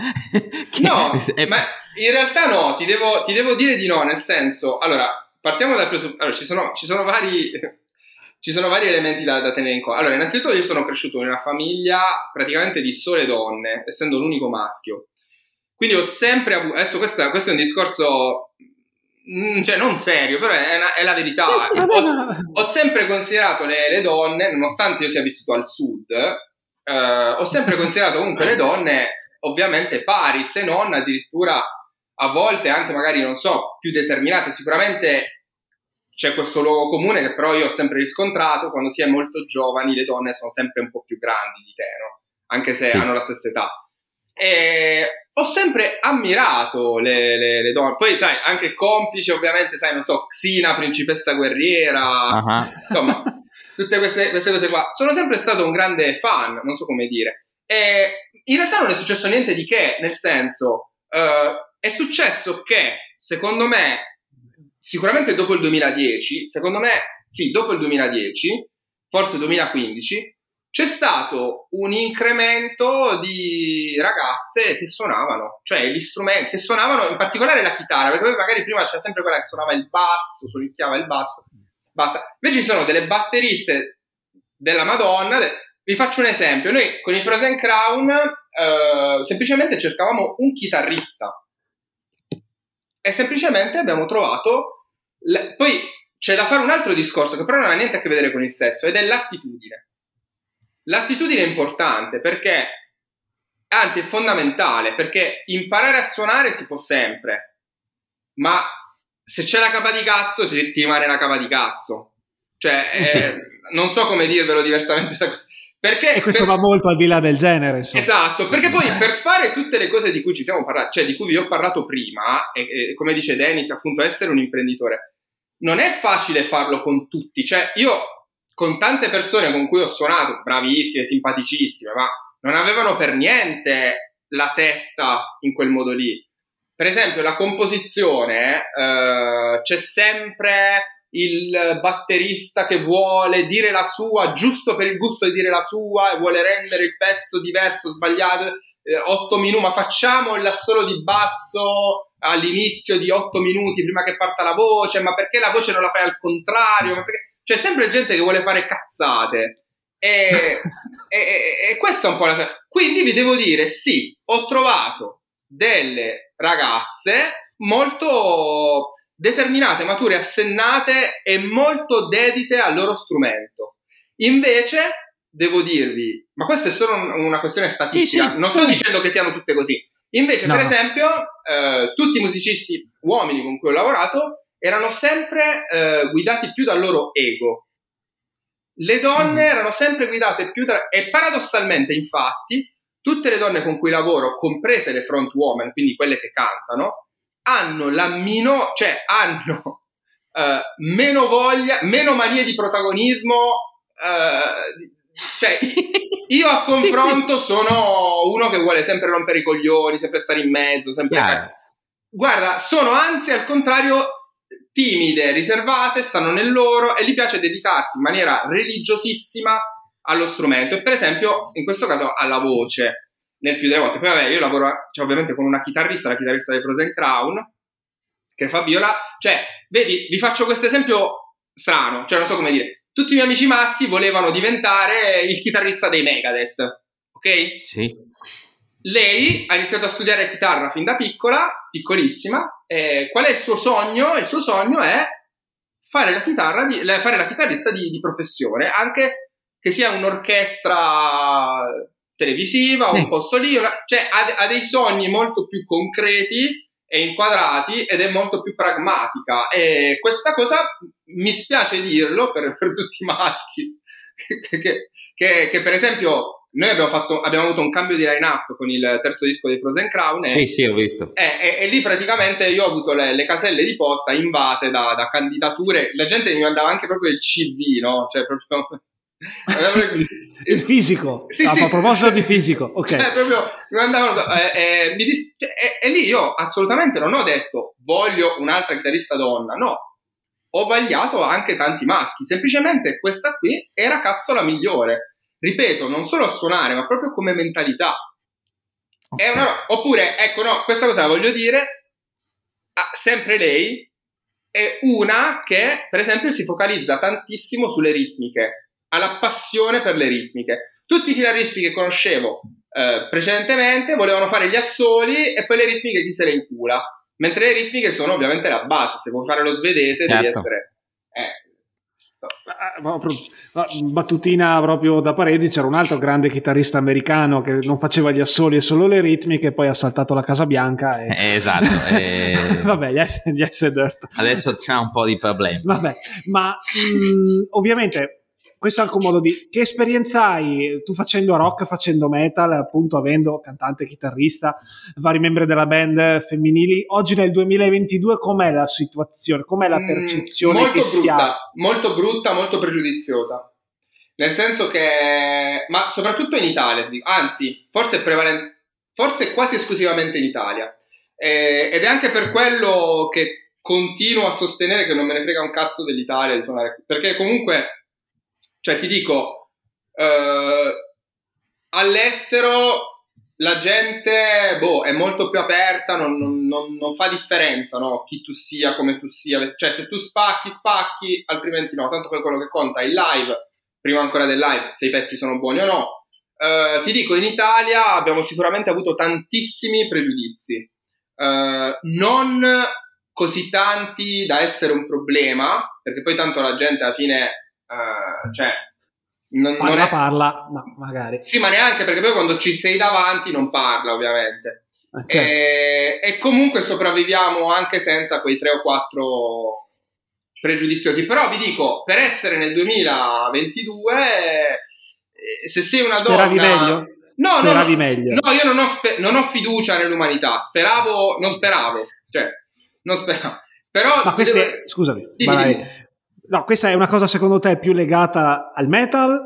che no, è... ma in realtà no, ti devo dire di no, nel senso, allora partiamo dal presupposto, allora, ci sono vari elementi da tenere in conto. Allora, innanzitutto io sono cresciuto in una famiglia praticamente di sole donne, essendo l'unico maschio, quindi ho sempre avuto, adesso questo è un discorso, cioè non serio, però è la verità. Ho sempre considerato le donne, nonostante io sia vissuto al sud, ho sempre considerato comunque le donne ovviamente pari, se non addirittura a volte anche magari, non so, più determinate. Sicuramente c'è questo luogo comune che però io ho sempre riscontrato: quando si è molto giovani le donne sono sempre un po' più grandi di te, no? Anche se sì, hanno la stessa età. E ho sempre ammirato le donne, poi sai, anche complice ovviamente, sai, non so, Xina, principessa guerriera, uh-huh, insomma, tutte queste cose qua. Sono sempre stato un grande fan, non so come dire, e in realtà non è successo niente di che, nel senso, è successo che, secondo me, sicuramente dopo il 2010, secondo me, sì, dopo il 2010, forse 2015, c'è stato un incremento di ragazze che suonavano, cioè gli strumenti, che suonavano in particolare la chitarra, perché magari prima c'era sempre quella che suonava il basso, suonicchiava il basso, basta. Invece ci sono delle batteriste della Madonna. Vi faccio un esempio: noi con i Frozen Crown semplicemente cercavamo un chitarrista e semplicemente abbiamo trovato poi c'è da fare un altro discorso che però non ha niente a che vedere con il sesso, ed è l'attitudine. L'attitudine è importante, perché, anzi è fondamentale, perché imparare a suonare si può sempre, ma se c'è la capa di cazzo ti rimane la capa di cazzo, cioè sì, non so come dirvelo diversamente da questo. Perché, e questo va molto al di là del genere, insomma. Esatto, perché poi per fare tutte le cose di cui ci siamo parlati, cioè di cui vi ho parlato prima, e come dice Dennis, appunto, essere un imprenditore, non è facile farlo con tutti, cioè io... con tante persone con cui ho suonato, bravissime, simpaticissime, ma non avevano per niente la testa in quel modo lì. Per esempio, la composizione, c'è sempre il batterista che vuole dire la sua, giusto per il gusto di dire la sua, e vuole rendere il pezzo diverso, sbagliato, 8 minuti, ma facciamo l'assolo di basso all'inizio di 8 minuti prima che parta la voce, ma perché la voce non la fai al contrario, ma perché... C'è sempre gente che vuole fare cazzate, e questa è un po' la... Quindi vi devo dire, sì, ho trovato delle ragazze molto determinate, mature, assennate e molto dedite al loro strumento. Invece, devo dirvi, ma questa è solo una questione statistica, sì, sì, non sto dicendo che siano tutte così. Invece, no, per esempio, tutti i musicisti uomini con cui ho lavorato erano sempre guidati più dal loro ego. Le donne erano sempre guidate più da... E paradossalmente, infatti, tutte le donne con cui lavoro, comprese le front woman, quindi quelle che cantano, hanno meno voglia, meno manie di protagonismo, cioè io a confronto sì, sì, sono uno che vuole sempre rompere i coglioni, sempre stare in mezzo, sempre... Yeah. Guarda, sono anzi al contrario... timide, riservate, stanno nel loro e gli piace dedicarsi in maniera religiosissima allo strumento, e per esempio in questo caso alla voce nel più delle volte. Poi vabbè, io lavoro, cioè, ovviamente con una chitarrista, la chitarrista dei Frozen Crown, che fa viola, cioè vedi, vi faccio questo esempio strano, cioè non so come dire, tutti i miei amici maschi volevano diventare il chitarrista dei Megadeth, ok? Sì. Lei ha iniziato a studiare chitarra fin da piccolissima. Qual è il suo sogno? Il suo sogno è fare la chitarrista di professione, anche che sia un'orchestra televisiva, sì, un posto lì, cioè ha dei sogni molto più concreti e inquadrati, ed è molto più pragmatica, e questa cosa, mi spiace dirlo per tutti i maschi che per esempio... Noi abbiamo avuto un cambio di line-up con il terzo disco dei Frozen Crown. Sì, sì, ho visto. E lì praticamente io ho avuto le caselle di posta invase da candidature. La gente mi mandava anche proprio il CV, no? Cioè proprio... il fisico. Sì, sì. A proposito di fisico, ok. Proprio mi mandavano... E lì io assolutamente non ho detto voglio un'altra chitarrista donna, no. Ho vagliato anche tanti maschi. Semplicemente questa qui era cazzo la migliore. ripeto, non solo a suonare, ma proprio come mentalità. Okay. È una oppure, ecco, no, questa cosa la voglio dire, sempre lei è una che, per esempio, si focalizza tantissimo sulle ritmiche, ha la passione per le ritmiche. Tutti i chitarristi che conoscevo precedentemente volevano fare gli assoli e poi le ritmiche chi se le incula, mentre le ritmiche sono ovviamente la base. Se vuoi fare lo svedese, certo, devi essere... Battutina proprio da pareti, c'era un altro grande chitarrista americano che non faceva gli assoli e solo le ritmiche, poi ha saltato la Casa Bianca e... esatto vabbè, gli Ice Dirt adesso c'è un po' di problemi, vabbè, ma ovviamente questo è anche un modo di... Che esperienza hai tu facendo rock, facendo metal, appunto avendo cantante, chitarrista, vari membri della band femminili? Oggi nel 2022 com'è la situazione? Com'è la percezione molto che brutta, si ha? Molto brutta, molto pregiudiziosa. Nel senso che... Ma soprattutto in Italia, anzi, forse quasi esclusivamente in Italia. Ed è anche per quello che continuo a sostenere che non me ne frega un cazzo dell'Italia di suonare. Perché comunque... Cioè ti dico, all'estero la gente è molto più aperta, non fa differenza, no? Chi tu sia, come tu sia, cioè se tu spacchi, altrimenti no, tanto per quello che conta è il live, prima ancora del live, se i pezzi sono buoni o no. Ti dico, in Italia abbiamo sicuramente avuto tantissimi pregiudizi, non così tanti da essere un problema, perché poi tanto la gente alla fine... cioè non è... parla, ma magari sì, ma neanche, perché poi quando ci sei davanti non parla, ovviamente, certo. E comunque sopravviviamo anche senza quei 3 o 4 pregiudiziosi. Però vi dico, per essere nel 2022, se sei una speravi donna meglio? No, speravi meglio? No, io non ho fiducia nell'umanità, non speravo. Però ma queste devo... scusami, dimmi. No, questa è una cosa secondo te più legata al metal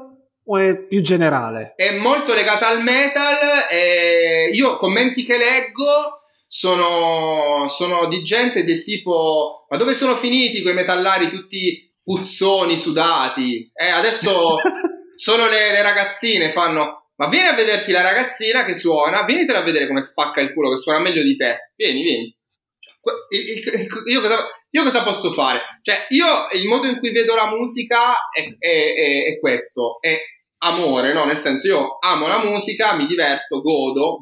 o è più generale? È molto legata al metal, e io commenti che leggo sono di gente del tipo: ma dove sono finiti quei metallari tutti puzzoni, sudati? Adesso solo le ragazzine fanno: ma vieni a vederti la ragazzina che suona, vienitela a vedere come spacca il culo, che suona meglio di te, vieni. Io cosa posso fare? Cioè, io il modo in cui vedo la musica è questo, è amore, no? Nel senso, io amo la musica, mi diverto, godo,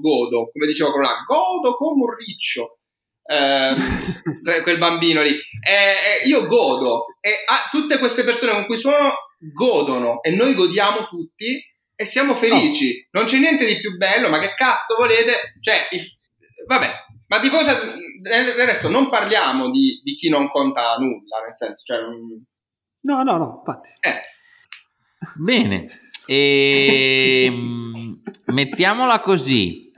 come dicevo quello là, godo come un riccio, quel bambino lì, io godo, tutte queste persone con cui suono godono, e noi godiamo tutti e siamo felici, no. Non c'è niente di più bello, ma che cazzo volete? Cioè, vabbè. Ma di cosa, adesso non parliamo di chi non conta nulla, nel senso, cioè... No, infatti. Bene, mettiamola così,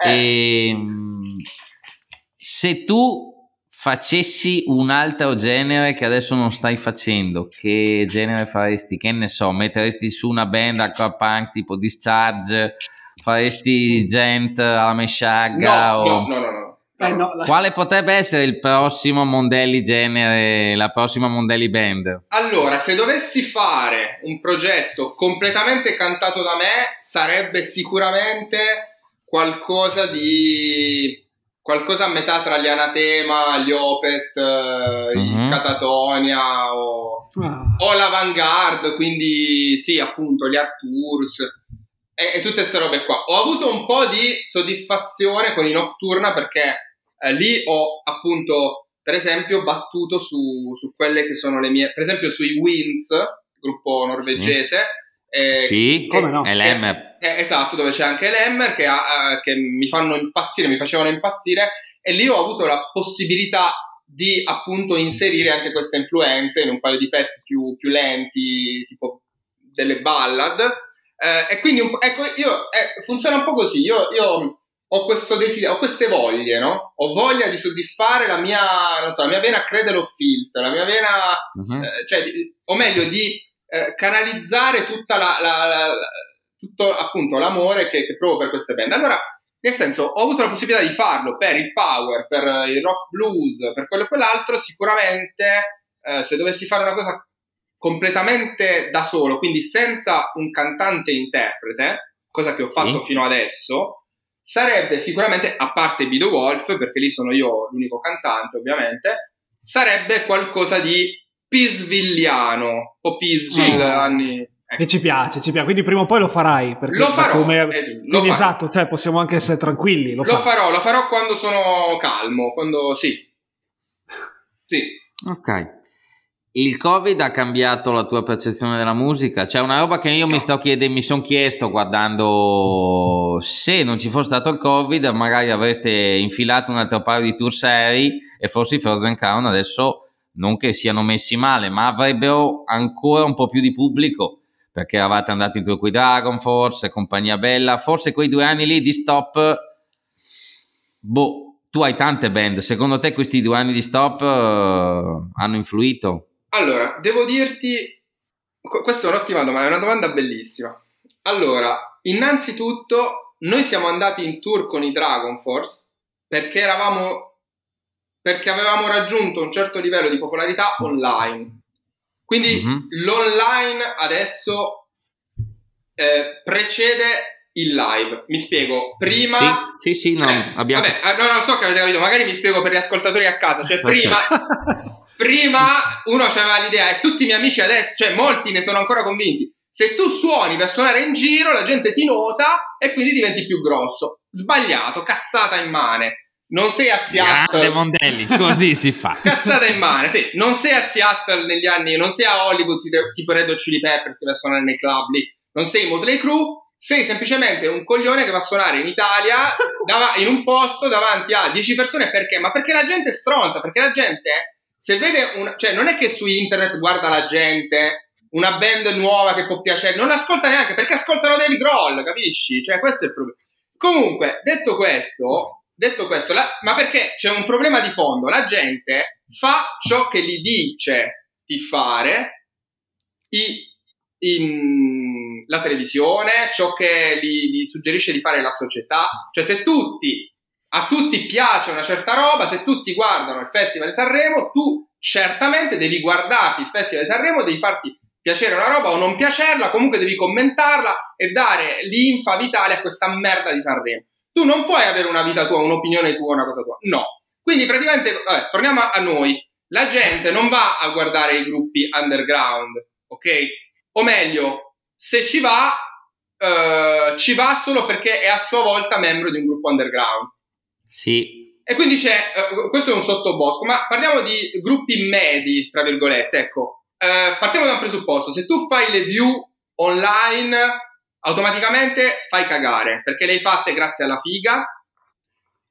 se tu facessi un altro genere che adesso non stai facendo, che genere faresti? Che ne so, metteresti su una band hardcore punk tipo Discharge, faresti Gent alla Mesciaga? No. No. Quale potrebbe essere il prossimo Mondelli genere, la prossima Mondelli band? Allora, se dovessi fare un progetto completamente cantato da me, sarebbe sicuramente qualcosa a metà tra gli Anatema, gli Opeth, i Catatonia o l'Avantgarde, quindi sì, appunto, gli Arturs e tutte queste robe qua. Ho avuto un po' di soddisfazione con i Nocturna, perché lì ho appunto, per esempio, battuto su quelle che sono le mie, per esempio sui Winds, gruppo norvegese. Sì, come no? Elmer. Esatto, dove c'è anche Elmer che mi facevano impazzire, e lì ho avuto la possibilità di appunto inserire anche queste influenze in un paio di pezzi più lenti, tipo delle ballad, e quindi ecco, io funziona un po' così. Io ho questo desiderio, ho queste voglie, no? Ho voglia di soddisfare la mia, non so, la mia vena Cradle of Filth, la mia vena, cioè, o meglio, di canalizzare tutta tutto appunto l'amore che provo per queste band. Allora, nel senso, ho avuto la possibilità di farlo per il power, per il rock blues, per quello e quell'altro. Sicuramente, se dovessi fare una cosa completamente da solo, quindi senza un cantante interprete, cosa che ho fatto fino adesso, sarebbe sicuramente, a parte Be The Wolf, perché lì sono io l'unico cantante ovviamente, sarebbe qualcosa di pisvilliano o pisvil anni... Ecco. E ci piace, quindi prima o poi lo farai. Lo farò, quindi esatto, cioè possiamo anche essere tranquilli. Lo farò quando sono calmo, quando sì. Ok. Il Covid ha cambiato la tua percezione della musica? C'è una roba che io mi sono chiesto guardando, se non ci fosse stato il Covid magari avreste infilato un altro paio di tour seri e forse Frozen Crown adesso, non che siano messi male, ma avrebbero ancora un po' più di pubblico, perché eravate andati in tour con i Dragon Force e compagnia bella, forse quei 2 anni lì di stop, tu hai tante band, secondo te questi 2 anni di stop hanno influito? Allora, devo dirti, questa è un'ottima domanda, è una domanda bellissima. Allora, innanzitutto, noi siamo andati in tour con i Dragon Force perché avevamo raggiunto un certo livello di popolarità online. Quindi l'online adesso precede il live. Mi spiego, prima... Sì, no, abbiamo... Vabbè, no, non so che avete capito, magari mi spiego per gli ascoltatori a casa, cioè prima uno aveva l'idea e tutti i miei amici adesso, cioè molti ne sono ancora convinti, se tu suoni per suonare in giro la gente ti nota e quindi diventi più grosso. Sbagliato, cazzata in mane. Non sei a Seattle. Grande Mondelli, così si fa. Cazzata in mano, sì. Non sei a Seattle negli anni, non sei a Hollywood tipo Red Hot Chili Peppers che va a suonare nei club lì, non sei Motley Crue, sei semplicemente un coglione che va a suonare in Italia in un posto davanti a 10 persone. Perché? Ma perché la gente è stronza, perché la gente, se vede cioè non è che su internet guarda la gente, una band nuova che può piacere, non ascolta neanche, perché ascoltano David Grohl, capisci? Cioè questo è il problema. Comunque, detto questo, ma perché c'è un problema di fondo, la gente fa ciò che gli dice di fare la televisione, ciò che gli suggerisce di fare la società, cioè se a tutti piace una certa roba, se tutti guardano il Festival di Sanremo, tu certamente devi guardarti il Festival di Sanremo, devi farti piacere una roba o non piacerla, comunque devi commentarla e dare l'infa vitale a questa merda di Sanremo. Tu non puoi avere una vita tua, un'opinione tua, una cosa tua, no. Quindi praticamente, torniamo a noi, la gente non va a guardare i gruppi underground, ok? O meglio, se ci va solo perché è a sua volta membro di un gruppo underground. Sì. E quindi questo è un sottobosco, ma parliamo di gruppi medi, tra virgolette, ecco. Partiamo da un presupposto, se tu fai le view online... automaticamente fai cagare, perché le hai fatte grazie alla figa,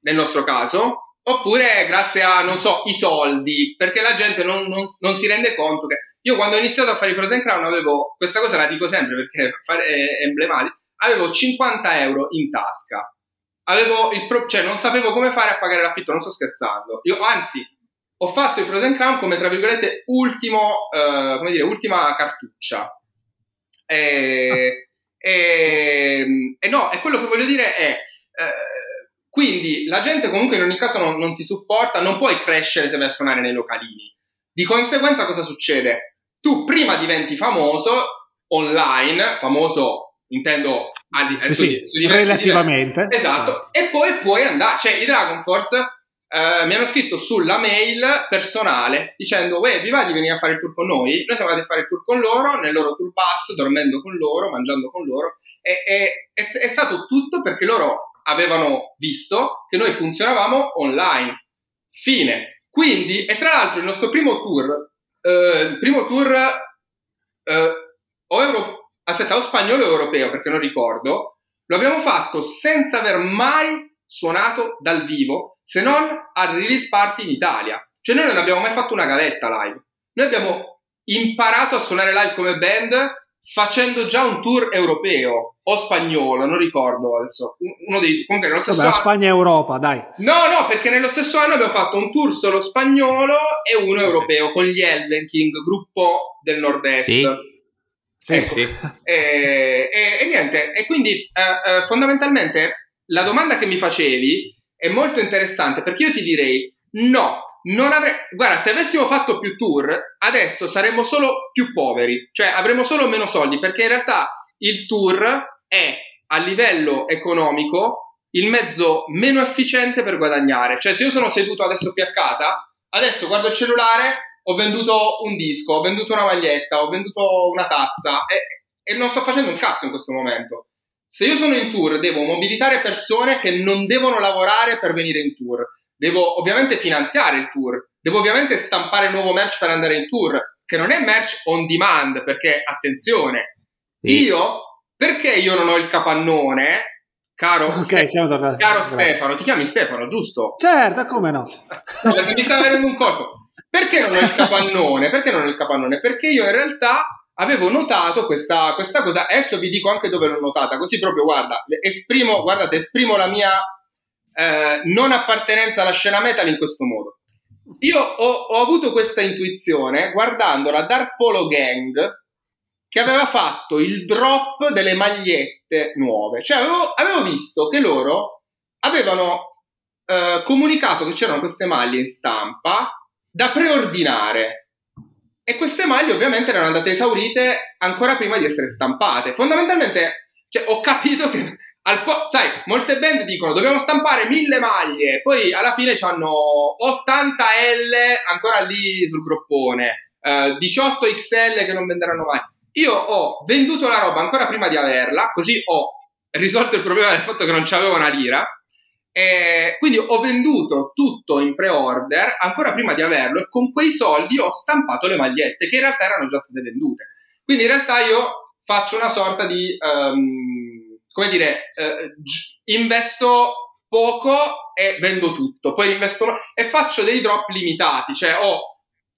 nel nostro caso, oppure grazie a, non so, i soldi, perché la gente non si rende conto che... Io quando ho iniziato a fare i Frozen Crown avevo... Questa cosa la dico sempre perché è emblematica. Avevo 50 euro in tasca. Cioè, non sapevo come fare a pagare l'affitto, non sto scherzando. Anzi, ho fatto i Frozen Crown come, tra virgolette, ultima cartuccia. E no, è quello che voglio dire è quindi la gente comunque in ogni caso non ti supporta, non puoi crescere se vai a suonare nei localini. Di conseguenza cosa succede? Tu prima diventi famoso online, famoso intendo relativamente livelli. Esatto, e poi puoi andare, cioè i Dragon Force mi hanno scritto sulla mail personale dicendo vi va di venire a fare il tour con noi? Noi siamo andati a fare il tour con loro, nel loro tour bus, dormendo con loro, mangiando con loro, e è stato tutto perché loro avevano visto che noi funzionavamo online, fine. Quindi, e tra l'altro il nostro primo tour o spagnolo o europeo, perché non ricordo, lo abbiamo fatto senza aver mai suonato dal vivo, se non a release party in Italia. Cioè noi non abbiamo mai fatto una gavetta live. Noi abbiamo imparato a suonare live come band facendo già un tour europeo o spagnolo, non ricordo adesso. Uno dei, comunque nello stesso anno... Spagna e Europa, dai. No, perché nello stesso anno abbiamo fatto un tour solo spagnolo e uno europeo con gli Elven King, gruppo del nord-est. Sì. Ecco. Sì. E niente, e quindi fondamentalmente... La domanda che mi facevi è molto interessante, perché io ti direi no, non avrei... Guarda, se avessimo fatto più tour, adesso saremmo solo più poveri, cioè avremmo solo meno soldi, perché in realtà il tour è, a livello economico, il mezzo meno efficiente per guadagnare. Cioè, se io sono seduto adesso qui a casa, adesso guardo il cellulare, ho venduto un disco, ho venduto una maglietta, ho venduto una tazza e non sto facendo un cazzo in questo momento. Se io sono in tour, devo mobilitare persone che non devono lavorare per venire in tour. Devo ovviamente finanziare il tour, devo ovviamente stampare nuovo merch per andare in tour, che non è merch on demand, perché, attenzione, sì. Perché io non ho il capannone, caro Stefano, ti chiami Stefano, giusto? Certo, come no? Perché mi sta venendo un colpo. Perché non ho il capannone? Perché io in realtà avevo notato questa cosa, adesso vi dico anche dove l'ho notata, così proprio, esprimo la mia... non appartenenza alla scena metal in questo modo. Io ho avuto questa intuizione guardando la Dark Polo Gang, che aveva fatto il drop delle magliette nuove. Cioè avevo visto che loro avevano comunicato che c'erano queste maglie in stampa da preordinare, e queste maglie ovviamente erano andate esaurite ancora prima di essere stampate. Fondamentalmente, cioè, ho capito che sai, molte band dicono dobbiamo stampare 1000 maglie, poi alla fine c'hanno 80 L ancora lì sul groppone, 18 XL che non venderanno mai. Io ho venduto la roba ancora prima di averla, così ho risolto il problema del fatto che non c'avevo una lira, e quindi ho venduto tutto in pre-order ancora prima di averlo, e con quei soldi ho stampato le magliette che in realtà erano già state vendute. Quindi in realtà io faccio una sorta di... investo poco e vendo tutto, poi investo e faccio dei drop limitati, cioè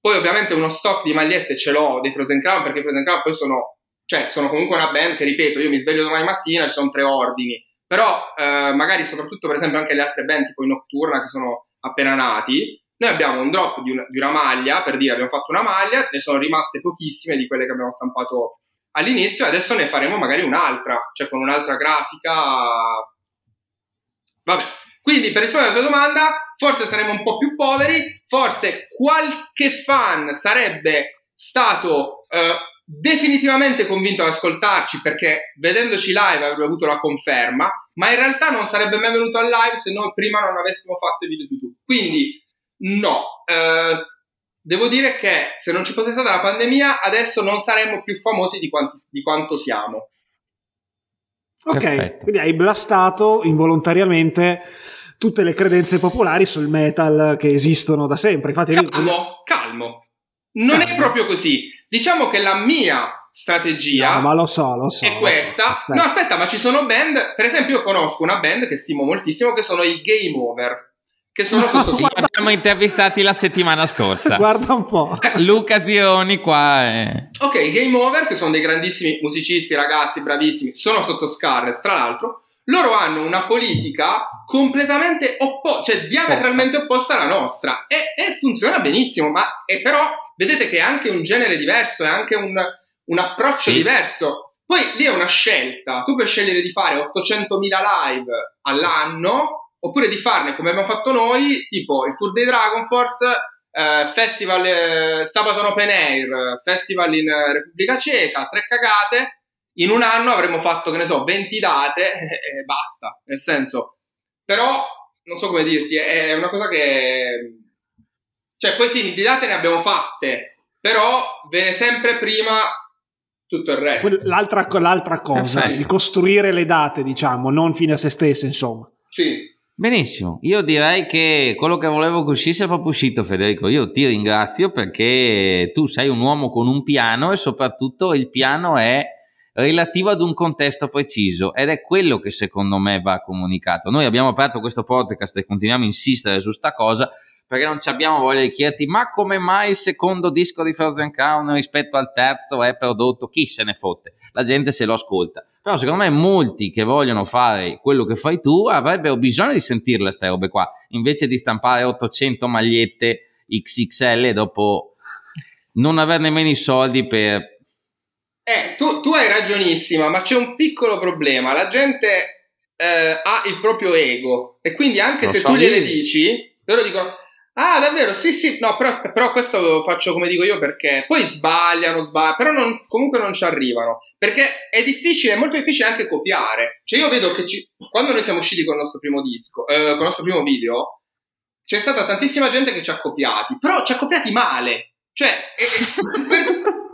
poi ovviamente uno stock di magliette ce l'ho dei Frozen Crown, perché i Frozen Crown poi sono comunque una band che, ripeto, io mi sveglio domani mattina, ci sono tre ordini, però magari soprattutto per esempio anche le altre band tipo i Nocturna che sono appena nati, noi abbiamo un drop di una maglia, per dire abbiamo fatto una maglia, ne sono rimaste pochissime di quelle che abbiamo stampato all'inizio, adesso ne faremo magari un'altra, cioè con un'altra grafica. Vabbè, quindi per rispondere alla tua domanda, forse saremo un po' più poveri, forse qualche fan sarebbe stato definitivamente convinto ad ascoltarci perché vedendoci live avrebbe avuto la conferma, ma in realtà non sarebbe mai venuto al live se noi prima non avessimo fatto i video su YouTube. Quindi no, devo dire che se non ci fosse stata la pandemia adesso non saremmo più famosi di quanto siamo. Ok, perfetto. Quindi hai blastato involontariamente tutte le credenze popolari sul metal che esistono da sempre. Infatti, calmo. Non è proprio così. Diciamo che la mia strategia è questa. No, aspetta, ma ci sono band, per esempio io conosco una band che stimo moltissimo che sono i Game Over. Che sono sotto sì. Abbiamo intervistati la settimana scorsa. Guarda un po'. Luca Zioni qua. Ok, Game Over, che sono dei grandissimi musicisti, ragazzi, bravissimi, sono sotto Scarlet, tra l'altro. Loro hanno una politica completamente diametralmente opposta alla nostra. E funziona benissimo, però vedete che è anche un genere diverso, è anche un approccio diverso. Poi lì è una scelta. Tu puoi scegliere di fare 800.000 live all'anno, oppure di farne, come abbiamo fatto noi, tipo il tour dei Dragon Force, festival Sabaton Open Air, festival in Repubblica Ceca, 3 cagate, in un anno avremmo fatto, 20 date e basta, nel senso. Però, non so come dirti, è una cosa che... Cioè, poi sì, di date ne abbiamo fatte, però viene sempre prima... tutto il resto. L'altra cosa, di costruire le date, non fine a se stesse, insomma. Sì. Benissimo, io direi che quello che volevo che uscisse è proprio uscito, Federico. Io ti ringrazio perché tu sei un uomo con un piano e soprattutto il piano è relativo ad un contesto preciso ed è quello che secondo me va comunicato. Noi abbiamo aperto questo podcast e continuiamo a insistere su sta cosa perché non ci abbiamo voglia di chiederti ma come mai il secondo disco di Frozen Crown rispetto al terzo è prodotto, chi se ne fotte, la gente se lo ascolta, però secondo me molti che vogliono fare quello che fai tu avrebbero bisogno di sentirle ste robe qua invece di stampare 800 magliette XXL e dopo non aver nemmeno i soldi per... tu hai ragionissima, ma c'è un piccolo problema, la gente ha il proprio ego e quindi anche se tu gliele dici loro dicono Ah, davvero? Sì, sì. No, però questo lo faccio come dico io, perché poi sbagliano, però comunque non ci arrivano, perché è difficile, è molto difficile anche copiare. Cioè io vedo che quando noi siamo usciti con il nostro primo disco, con il nostro primo video, c'è stata tantissima gente che ci ha copiati, però ci ha copiati male. Cioè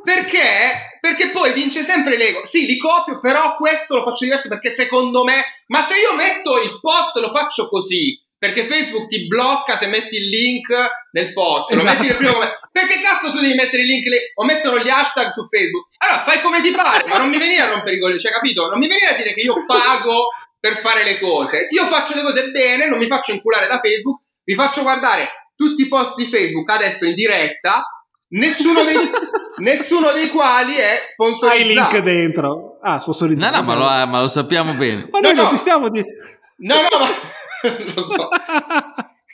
perché poi vince sempre l'ego. Sì, li copio, però questo lo faccio diverso perché secondo me, ma se io metto il post lo faccio così, perché Facebook ti blocca se metti il link nel post, esatto. Lo metti nel primo commento. Perché cazzo tu devi mettere il link o mettono gli hashtag su Facebook? Allora fai come ti pare, ma non mi venire a rompere i coglioni, cioè, capito? Non mi venire a dire che io pago per fare le cose. Io faccio le cose bene, non mi faccio inculare da Facebook, vi faccio guardare tutti i post di Facebook adesso in diretta, nessuno dei quali è sponsorizzato. Hai il link dentro. Ah, sponsorizzato. No, ma lo sappiamo bene. Ma noi non ti stiamo dicendo. No, ma... lo so,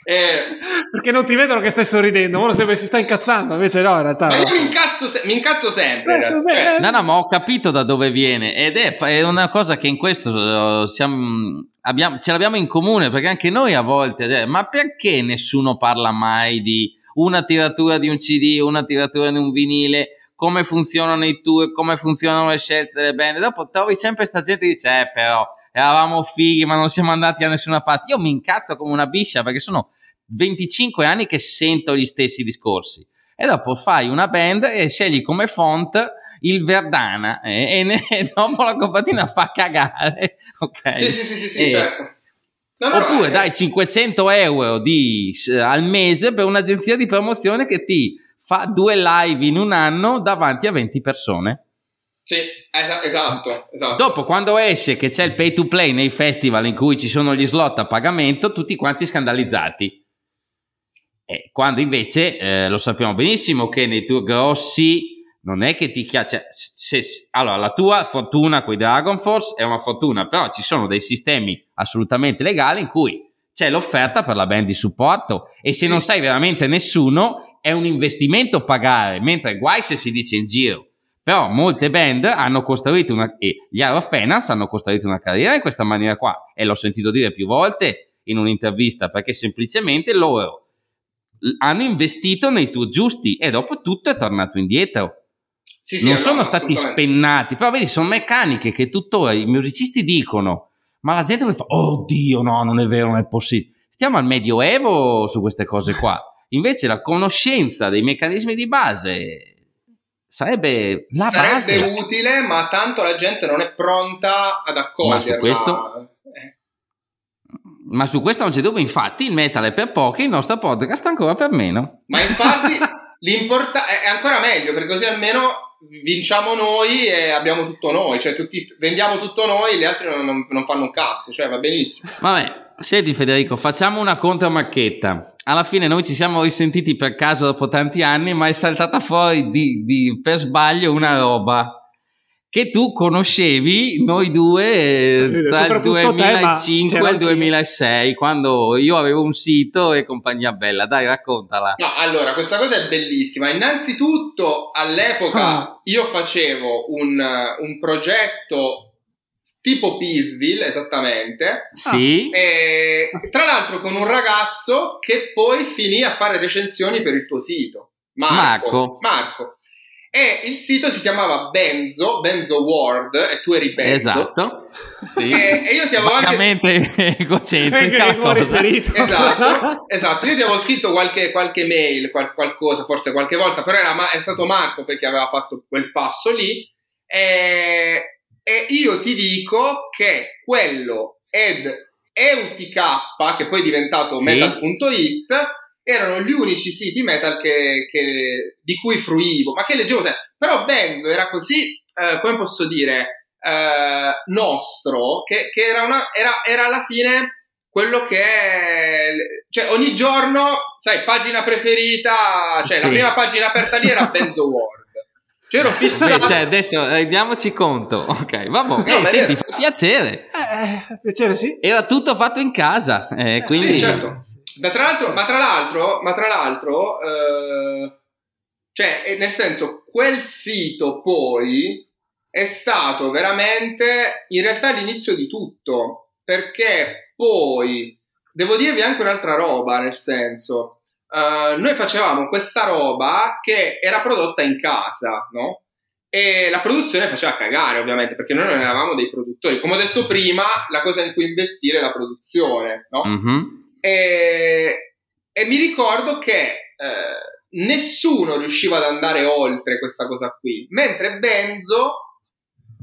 perché non ti vedono che stai sorridendo, ora sembra si sta incazzando, invece no, in realtà ma io mi incazzo sempre, cioè. No, ma ho capito da dove viene, ed è una cosa che in questo ce l'abbiamo in comune, perché anche noi a volte, cioè, ma perché nessuno parla mai di una tiratura di un CD, una tiratura di un vinile, come funzionano i tour, come funzionano le scelte delle band? Dopo trovi sempre sta gente che dice però eravamo fighi, ma non siamo andati a nessuna parte. Io mi incazzo come una biscia, perché sono 25 anni che sento gli stessi discorsi. E dopo fai una band e scegli come font il Verdana, e dopo la copertina fa cagare. Okay. Sì, certo. No, oppure dai 500 euro al mese per un'agenzia di promozione che ti fa 2 live in un anno davanti a 20 persone. Sì, esatto. Dopo, quando esce che c'è il pay to play nei festival in cui ci sono gli slot a pagamento, tutti quanti scandalizzati. E quando invece lo sappiamo benissimo che nei tour grossi non è che ti chiaccia. Allora, la tua fortuna con i Dragon Force è una fortuna, però ci sono dei sistemi assolutamente legali in cui c'è l'offerta per la band di supporto, e se non sai veramente nessuno è un investimento pagare, mentre guai se si dice in giro. Però molte band hanno costruito gli Hour of Penance hanno costruito una carriera in questa maniera qua, e l'ho sentito dire più volte in un'intervista, perché semplicemente loro hanno investito nei tour giusti e dopo tutto è tornato indietro. Non sono stati spennati, però vedi, sono meccaniche che tuttora i musicisti dicono, ma la gente mi fa oddio, no, non è vero, non è possibile. Stiamo al medioevo su queste cose qua. Invece la conoscenza dei meccanismi di base sarebbe utile, ma tanto la gente non è pronta ad accoglierla. Ma su questo non c'è dubbio, infatti il metal è per pochi, il nostro podcast ancora per meno. Ma infatti è ancora meglio, perché così almeno vinciamo noi e abbiamo tutto noi, cioè tutti vendiamo tutto noi, gli altri non fanno un cazzo, cioè va benissimo. Vabbè. Senti Federico, facciamo una contromacchetta. Alla fine noi ci siamo risentiti per caso dopo tanti anni, ma è saltata fuori per sbaglio una roba che tu conoscevi, noi due, tra il 2005 e il 2006, quando io avevo un sito e compagnia bella. Dai, raccontala. No, allora, questa cosa è bellissima. Innanzitutto, all'epoca io facevo un progetto tipo Peaceville, esattamente. Sì. E, tra l'altro, con un ragazzo che poi finì a fare recensioni per il tuo sito, Marco. E il sito si chiamava Benzo World, e tu eri Benzo. Esatto. Sì. E io ti avevo anche riferito. Esatto. Io ti avevo scritto qualche mail, qualcosa, forse qualche volta, però è stato Marco perché aveva fatto quel passo lì. E io ti dico che quello ed EUTK, che poi è diventato metal.it, erano gli unici siti metal che di cui fruivo, ma che leggevo sempre. Però Benzo era così, come posso dire, nostro, che era alla fine quello che è, cioè ogni giorno, sai, pagina preferita, cioè la prima pagina aperta lì era Benzo World. C'ero fissato. Beh, cioè, adesso rendiamoci conto. Ok, vabbè. Senti, fa piacere. Piacere, sì. Era tutto fatto in casa. Quindi... Sì, certo. Ma tra l'altro, cioè, nel senso, quel sito poi è stato veramente, in realtà, l'inizio di tutto. Perché poi, devo dirvi anche un'altra roba, nel senso, Noi facevamo questa roba che era prodotta in casa, no? E la produzione faceva cagare, ovviamente, perché noi non eravamo dei produttori. Come ho detto prima, la cosa in cui investire è la produzione, no? Mm-hmm. E mi ricordo che nessuno riusciva ad andare oltre questa cosa qui, mentre Benzo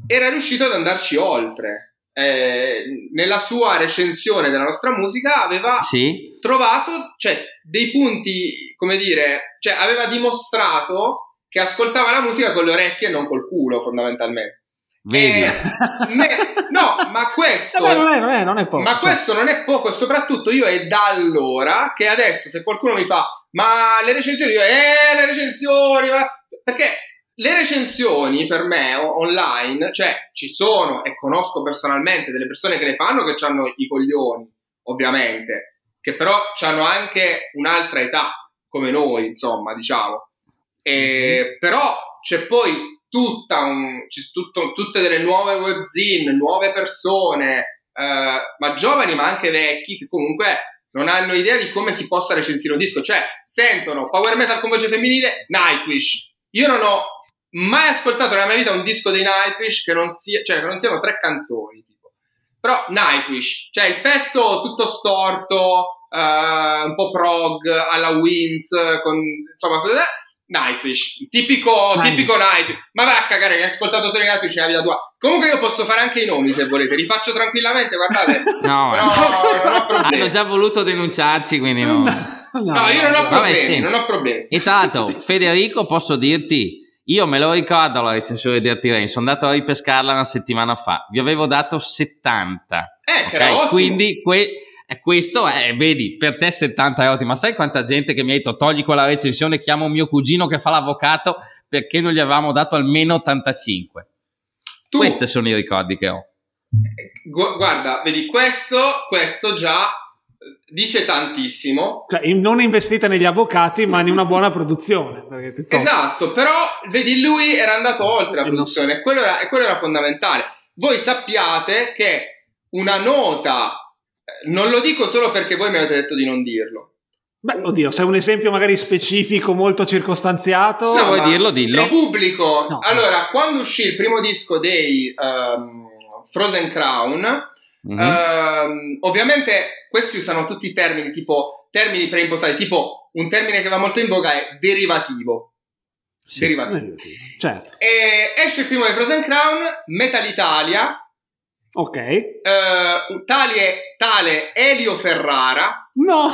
era riuscito ad andarci oltre. Nella sua recensione della nostra musica aveva sì. trovato, cioè, dei punti, come dire, cioè aveva dimostrato che ascoltava la musica con le orecchie e non col culo, fondamentalmente. No, ma questo non è poco, ma questo non è poco, e soprattutto io è da allora che adesso se qualcuno mi fa ma le recensioni, io le recensioni, ma... perché le recensioni per me online, cioè ci sono, e conosco personalmente delle persone che le fanno, che hanno i coglioni, ovviamente, che però hanno anche un'altra età come noi, insomma, diciamo, e, però c'è poi tutte delle nuove webzine, nuove persone, ma giovani ma anche vecchi, che comunque non hanno idea di come si possa recensire un disco, cioè sentono power metal con voce femminile, Nightwish. Io non ho mai ascoltato nella mia vita un disco dei Nightwish che non sia, cioè che non siano tre canzoni, tipo. Però Nightwish, cioè il pezzo tutto storto, un po' prog alla Winds, con insomma Nightwish, tipico Nightwish. Ma vai a cagare, hai ascoltato solo i Nightwish nella vita tua. Comunque io posso fare anche i nomi se volete, li faccio tranquillamente, guardate. No, non ho problemi. Hanno già voluto denunciarci, quindi no. No, io non ho problemi. Vabbè, non ho problemi. E tra l'altro, Federico, posso dirti, io me lo ricordo la recensione di Dirty Rain, sono andato a ripescarla una settimana fa, vi avevo dato 70. Okay? Quindi questo è, vedi, per te 70 è ottimo, ma sai quanta gente che mi ha detto togli quella recensione, chiamo mio cugino che fa l'avvocato perché non gli avevamo dato almeno 85. Questi sono i ricordi che ho. Guarda, vedi, questo già dice tantissimo, cioè non investite negli avvocati ma in una buona produzione, perché piuttosto... Esatto, però vedi, lui era andato oltre la produzione, quello era fondamentale. Voi sappiate che una nota, non lo dico solo perché voi mi avete detto di non dirlo, beh, oddio, se è un esempio magari specifico molto circostanziato, se vuoi dillo. È pubblico, no. Allora, quando uscì il primo disco dei Frozen Crown, ovviamente questi usano tutti i termini, tipo termini preimpostati, tipo un termine che va molto in voga è derivativo. Sì, derivativo. Certo. E esce il primo di Frozen Crown, Metal Italia. Ok. Tale Elio Ferrara, no,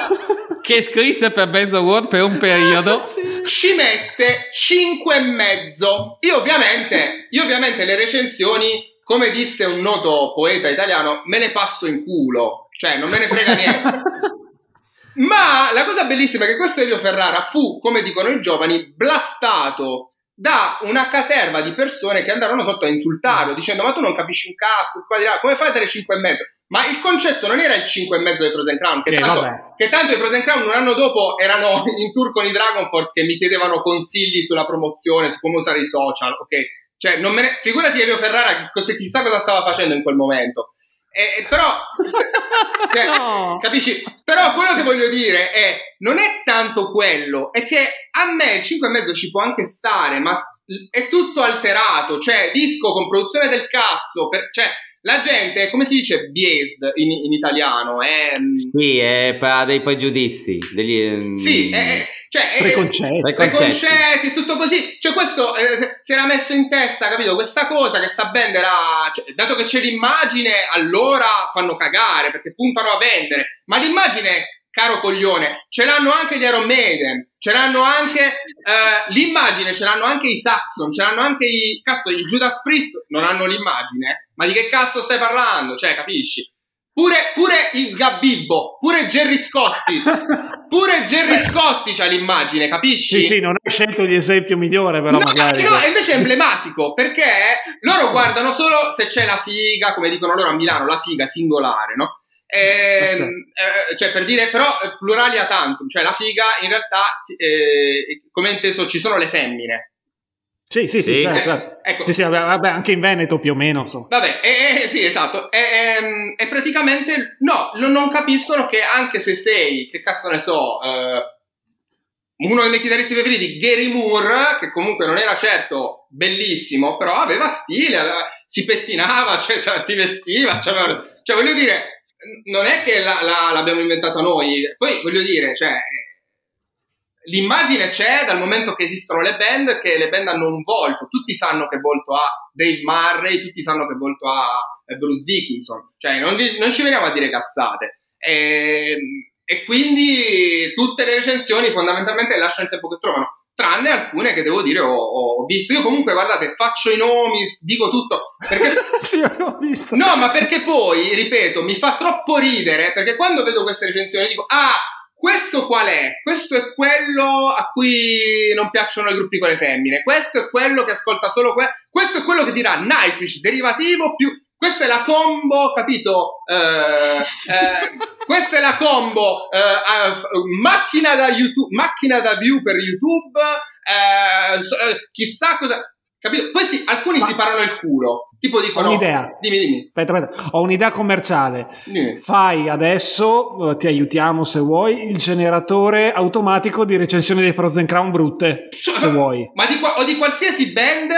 che scrisse per Benzo World per un periodo, sì. Ci mette 5,5. Io ovviamente le recensioni, come disse un noto poeta italiano, me le passo in culo, cioè non me ne frega niente. Ma la cosa bellissima è che questo Elio Ferrara fu, come dicono i giovani, blastato da una caterva di persone che andarono sotto a insultarlo, dicendo ma tu non capisci un cazzo, qua di là, come fai a dare 5,5? Ma il concetto non era il 5,5 dei Frozen Crown, che tanto i Frozen Crown un anno dopo erano in tour con i Dragon Force che mi chiedevano consigli sulla promozione, su come usare i social, ok? Cioè, figurati Elio Ferrara, chissà cosa stava facendo in quel momento. Però, cioè, no. Capisci? Però quello che voglio dire è, non è tanto quello, è che a me il 5,5 ci può anche stare, ma è tutto alterato, cioè disco con produzione del cazzo, cioè la gente è, come si dice, biased in italiano, sì, ha dei pregiudizi, degli... Sì, cioè preconcetti, tutto così, cioè questo si era messo in testa, capito, questa cosa che sta band era, cioè, dato che c'è l'immagine allora fanno cagare perché puntano a vendere, ma l'immagine, caro coglione, ce l'hanno anche gli Iron Maiden, ce l'hanno anche l'immagine, ce l'hanno anche i Saxon, ce l'hanno anche i Judas Priest, non hanno l'immagine, ma di che cazzo stai parlando, cioè capisci? Pure il Gabibbo, pure Gerry Scotti c'ha l'immagine, capisci? Sì, non hai scelto l'esempio migliore, però no, magari. No, invece è emblematico, perché loro guardano solo se c'è la figa, come dicono loro a Milano, la figa singolare, no? Cioè per dire, però pluralia tantum, cioè la figa in realtà, come inteso, ci sono le femmine. Sì. Certo. Ecco. Sì, vabbè, anche in Veneto più o meno. So. Vabbè, sì, esatto. E praticamente, no, non capiscono che anche se sei, che cazzo ne so, uno dei miei chitarristi preferiti, Gary Moore, che comunque non era certo bellissimo, però aveva stile, si pettinava, cioè, si vestiva, cioè voglio dire, non è che l'abbiamo inventata noi. Poi voglio dire, cioè, l'immagine c'è dal momento che esistono le band, che le band hanno un volto, tutti sanno che volto ha Dave Murray, tutti sanno che volto ha Bruce Dickinson, cioè non ci veniamo a dire cazzate. E quindi tutte le recensioni fondamentalmente lasciano il tempo che trovano, tranne alcune che devo dire ho visto. Io comunque, guardate, faccio i nomi, dico tutto, perché sì, l'ho visto. No, ma perché poi, ripeto, mi fa troppo ridere, perché quando vedo queste recensioni dico, questo qual è? Questo è quello a cui non piacciono i gruppi con le femmine, questo è quello che ascolta solo questo è quello che dirà Nightwish, derivativo più... Questa è la combo, capito? Questa è la combo macchina da YouTube, macchina da view per YouTube, chissà cosa, capito? Poi sì, alcuni si parano il culo, tipo dicono... Ho un'idea. Dimmi. Aspetta. Ho un'idea commerciale. Dimmi. Fai adesso, ti aiutiamo se vuoi, il generatore automatico di recensione dei Frozen Crown brutte, se vuoi. Ma di qualsiasi band...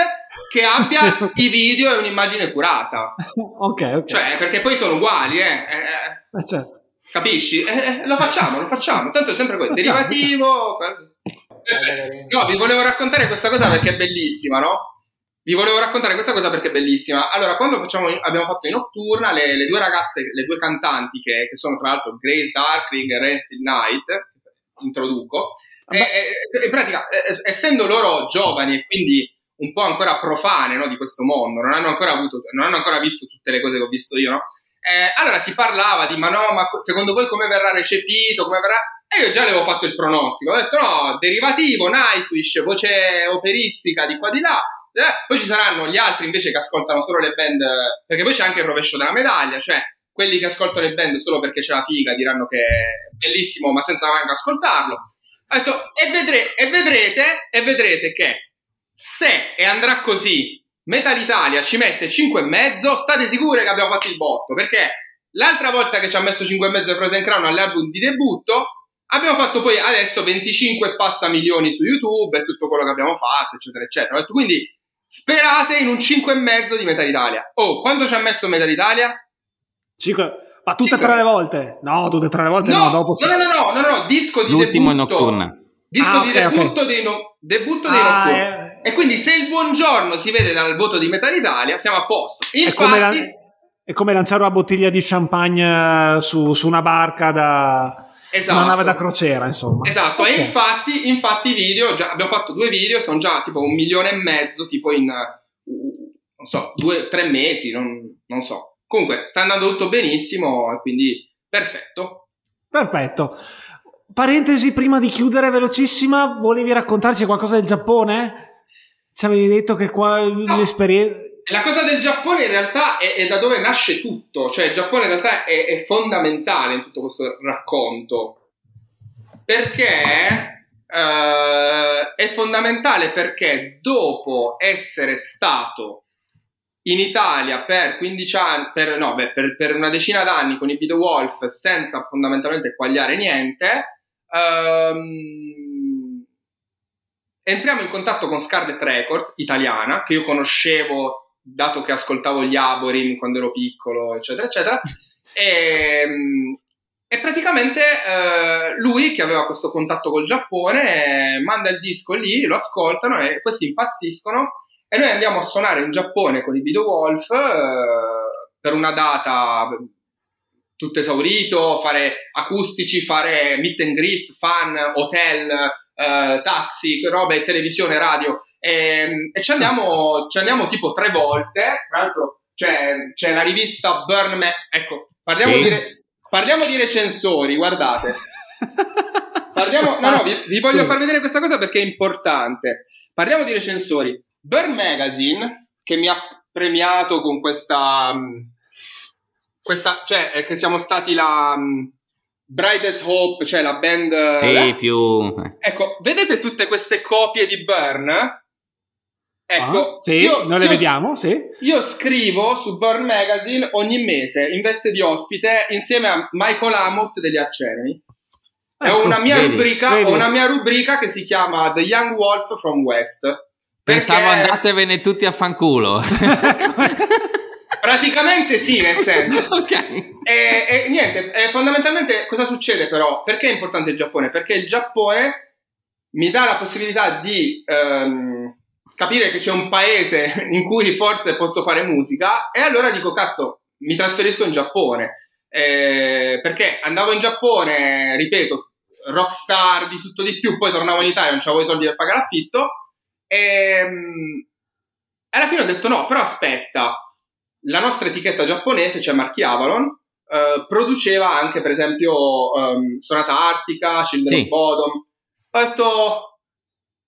che abbia i video e un'immagine curata. Ok. Cioè, perché poi sono uguali, certo. Capisci? Lo facciamo. Tanto è sempre questo. Derivativo. No, vi volevo raccontare questa cosa perché è bellissima. Allora, quando abbiamo fatto in Nocturna, le due ragazze, le due cantanti, che sono tra l'altro Grace Darkling e Ren Still Night, introduco, in pratica, essendo loro giovani e quindi un po' ancora profane, no, di questo mondo, non hanno ancora visto tutte le cose che ho visto io, no? Allora si parlava di ma secondo voi come verrà recepito, come verrà? E io già avevo fatto il pronostico, ho detto no, derivativo, Nightwish, voce operistica di qua di là, poi ci saranno gli altri invece che ascoltano solo le band, perché poi c'è anche il rovescio della medaglia, cioè quelli che ascoltano le band solo perché c'è la figa diranno che è bellissimo ma senza neanche ascoltarlo. Ho detto e vedrete che se e andrà così Metal Italia ci mette 5,5, state sicure che abbiamo fatto il botto, perché l'altra volta che ci ha messo 5,5 Frozen Crown all'album di debutto abbiamo fatto poi adesso 25 passa milioni su YouTube e tutto quello che abbiamo fatto, eccetera eccetera. Quindi sperate in un 5,5 di Metal Italia. Quanto ci ha messo Metal Italia? 5. Ma tutte e tre le volte? No, tutte e tre le volte no. Dopo no, disco di l'ultimo debutto, Nocturna. Disco di debutto, okay. Dei Nocturna. E quindi se il buongiorno si vede dal voto di Metal Italia siamo a posto. Infatti è come lanciare una bottiglia di champagne su una barca da... Esatto. Una nave da crociera, insomma. Esatto, okay. E infatti i video, già, abbiamo fatto 2 video, sono già tipo 1,5 milioni, tipo in, non so, 2-3 mesi, non so. Comunque sta andando tutto benissimo, quindi perfetto. Parentesi prima di chiudere, velocissima, volevi raccontarci qualcosa del Giappone? Ci avevi detto che qua l'esperienza... La cosa del Giappone in realtà è da dove nasce tutto, cioè il Giappone in realtà è fondamentale in tutto questo racconto, perché è fondamentale perché dopo essere stato in Italia per 15 anni, per una decina d'anni con i Be The Wolf senza fondamentalmente quagliare niente, entriamo in contatto con Scarlet Records italiana, che io conoscevo dato che ascoltavo gli Aborim quando ero piccolo, eccetera eccetera. E praticamente lui, che aveva questo contatto col Giappone, manda il disco lì, lo ascoltano e questi impazziscono e noi andiamo a suonare in Giappone con i Be The Wolf per una data tutto esaurito, fare acustici, fare meet and greet, fan, hotel, taxi, robe, televisione, radio, e ci andiamo tipo 3 volte. Tra l'altro c'è la rivista Burn Man. Ecco, parliamo di recensori, guardate. Vi voglio far vedere questa cosa perché è importante. Parliamo di recensori. Burn Magazine, che mi ha premiato con questa, cioè che siamo stati la Brightest Hope, cioè la band... Sì, più... Ecco, vedete tutte queste copie di Burn? Ecco, sì, vediamo, sì. Io scrivo su Burn Magazine ogni mese, in veste di ospite, insieme a Michael Amott degli Arch Enemy. È una mia rubrica che si chiama The Young Wolf from West. Pensavo andatevene tutti a fanculo. Praticamente sì, nel senso. Okay. E niente, fondamentalmente cosa succede però? Perché è importante il Giappone? Perché il Giappone mi dà la possibilità di capire che c'è un paese in cui forse posso fare musica, e allora dico cazzo, mi trasferisco in Giappone. Perché andavo in Giappone, ripeto, rockstar di tutto di più, poi tornavo in Italia, non c'avevo i soldi per pagare l'affitto, e alla fine ho detto no, però aspetta, la nostra etichetta giapponese, cioè Marchi Avalon, produceva anche per esempio Sonata Arctica, Children of Bodom. Ho detto,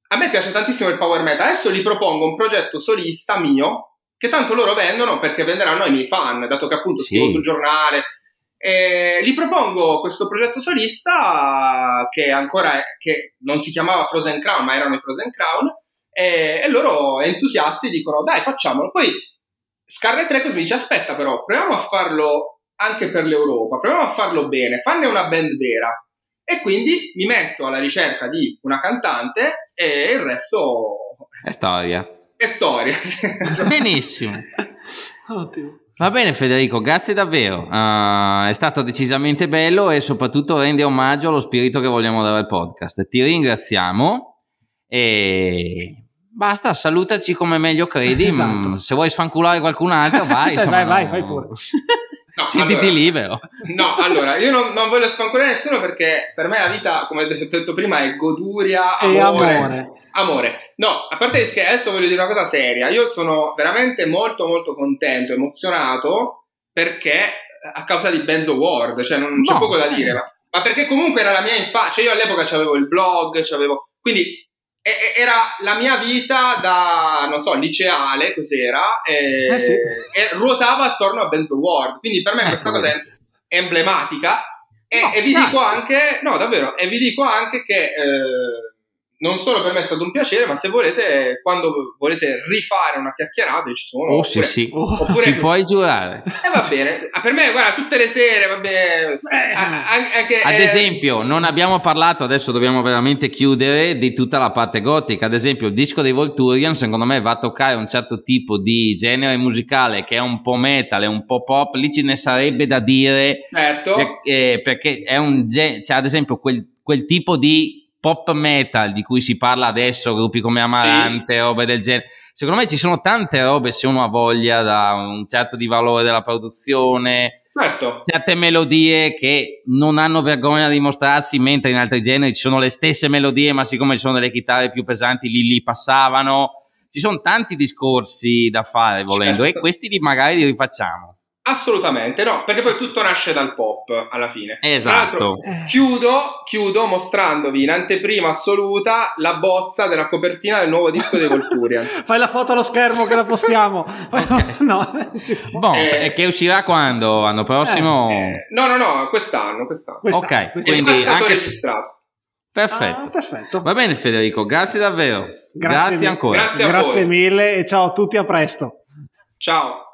a me piace tantissimo il power metal, adesso gli propongo un progetto solista mio, che tanto loro vendono perché venderanno ai miei fan, dato che appunto scrivo sul giornale. Gli propongo questo progetto solista che ancora che non si chiamava Frozen Crown, ma erano i Frozen Crown, e loro entusiasti dicono dai, facciamolo. Poi Scarlet Records mi dice aspetta però, proviamo a farlo anche per l'Europa, proviamo a farlo bene, fanne una band vera. E quindi mi metto alla ricerca di una cantante e il resto è storia. È storia. Benissimo. Ottimo. Va bene Federico, grazie davvero, è stato decisamente bello e soprattutto rende omaggio allo spirito che vogliamo dare al podcast. Ti ringraziamo e... basta, salutaci come meglio credi. Esatto. Se vuoi sfanculare qualcun altro, vai. Cioè, vai, fai pure. No, sentiti allora, libero. No, allora, io non voglio sfanculare nessuno perché per me la vita, come ho detto prima, è goduria, amore. No, a parte che adesso voglio dire una cosa seria. Io sono veramente molto, molto contento, emozionato perché a causa di Benzo World, cioè non c'è poco da dire, ma perché comunque era la mia infanzia. Cioè io all'epoca c'avevo il blog, quindi era la mia vita da, non so, liceale, cos'era, e ruotava attorno a Benzo World, quindi per me questa cosa è emblematica e vi dico anche, no davvero, e vi dico anche che non solo per me è stato un piacere, ma se volete, quando volete rifare una chiacchierata, ci sono. Oh, oppure, oppure ci puoi giurare. Va bene. Per me, guarda, tutte le sere, va bene. Anche, ad esempio, non abbiamo parlato, adesso dobbiamo veramente chiudere, di tutta la parte gotica. Ad esempio, il disco dei Volturian, secondo me, va a toccare un certo tipo di genere musicale che è un po' metal, è un po' pop. Lì ce ne sarebbe da dire. Certo. Perché è un cioè, ad esempio, quel tipo di pop metal di cui si parla adesso, gruppi come Amarante, robe del genere. Secondo me ci sono tante robe, se uno ha voglia, da un certo di valore della produzione, certe melodie che non hanno vergogna di mostrarsi, mentre in altri generi ci sono le stesse melodie, ma siccome ci sono delle chitarre più pesanti, lì passavano. Ci sono tanti discorsi da fare volendo, e questi magari li rifacciamo. Assolutamente no, perché poi tutto nasce dal pop alla fine. Esatto. Chiudo mostrandovi in anteprima assoluta la bozza della copertina del nuovo disco dei Volturian. Fai la foto allo schermo che la postiamo. Okay. Che uscirà quando? L'anno prossimo? No, quest'anno. Ok, quindi è stato anche registrato. Perfetto. Va bene Federico, grazie davvero. Grazie ancora. Grazie mille e ciao a tutti, a presto. Ciao.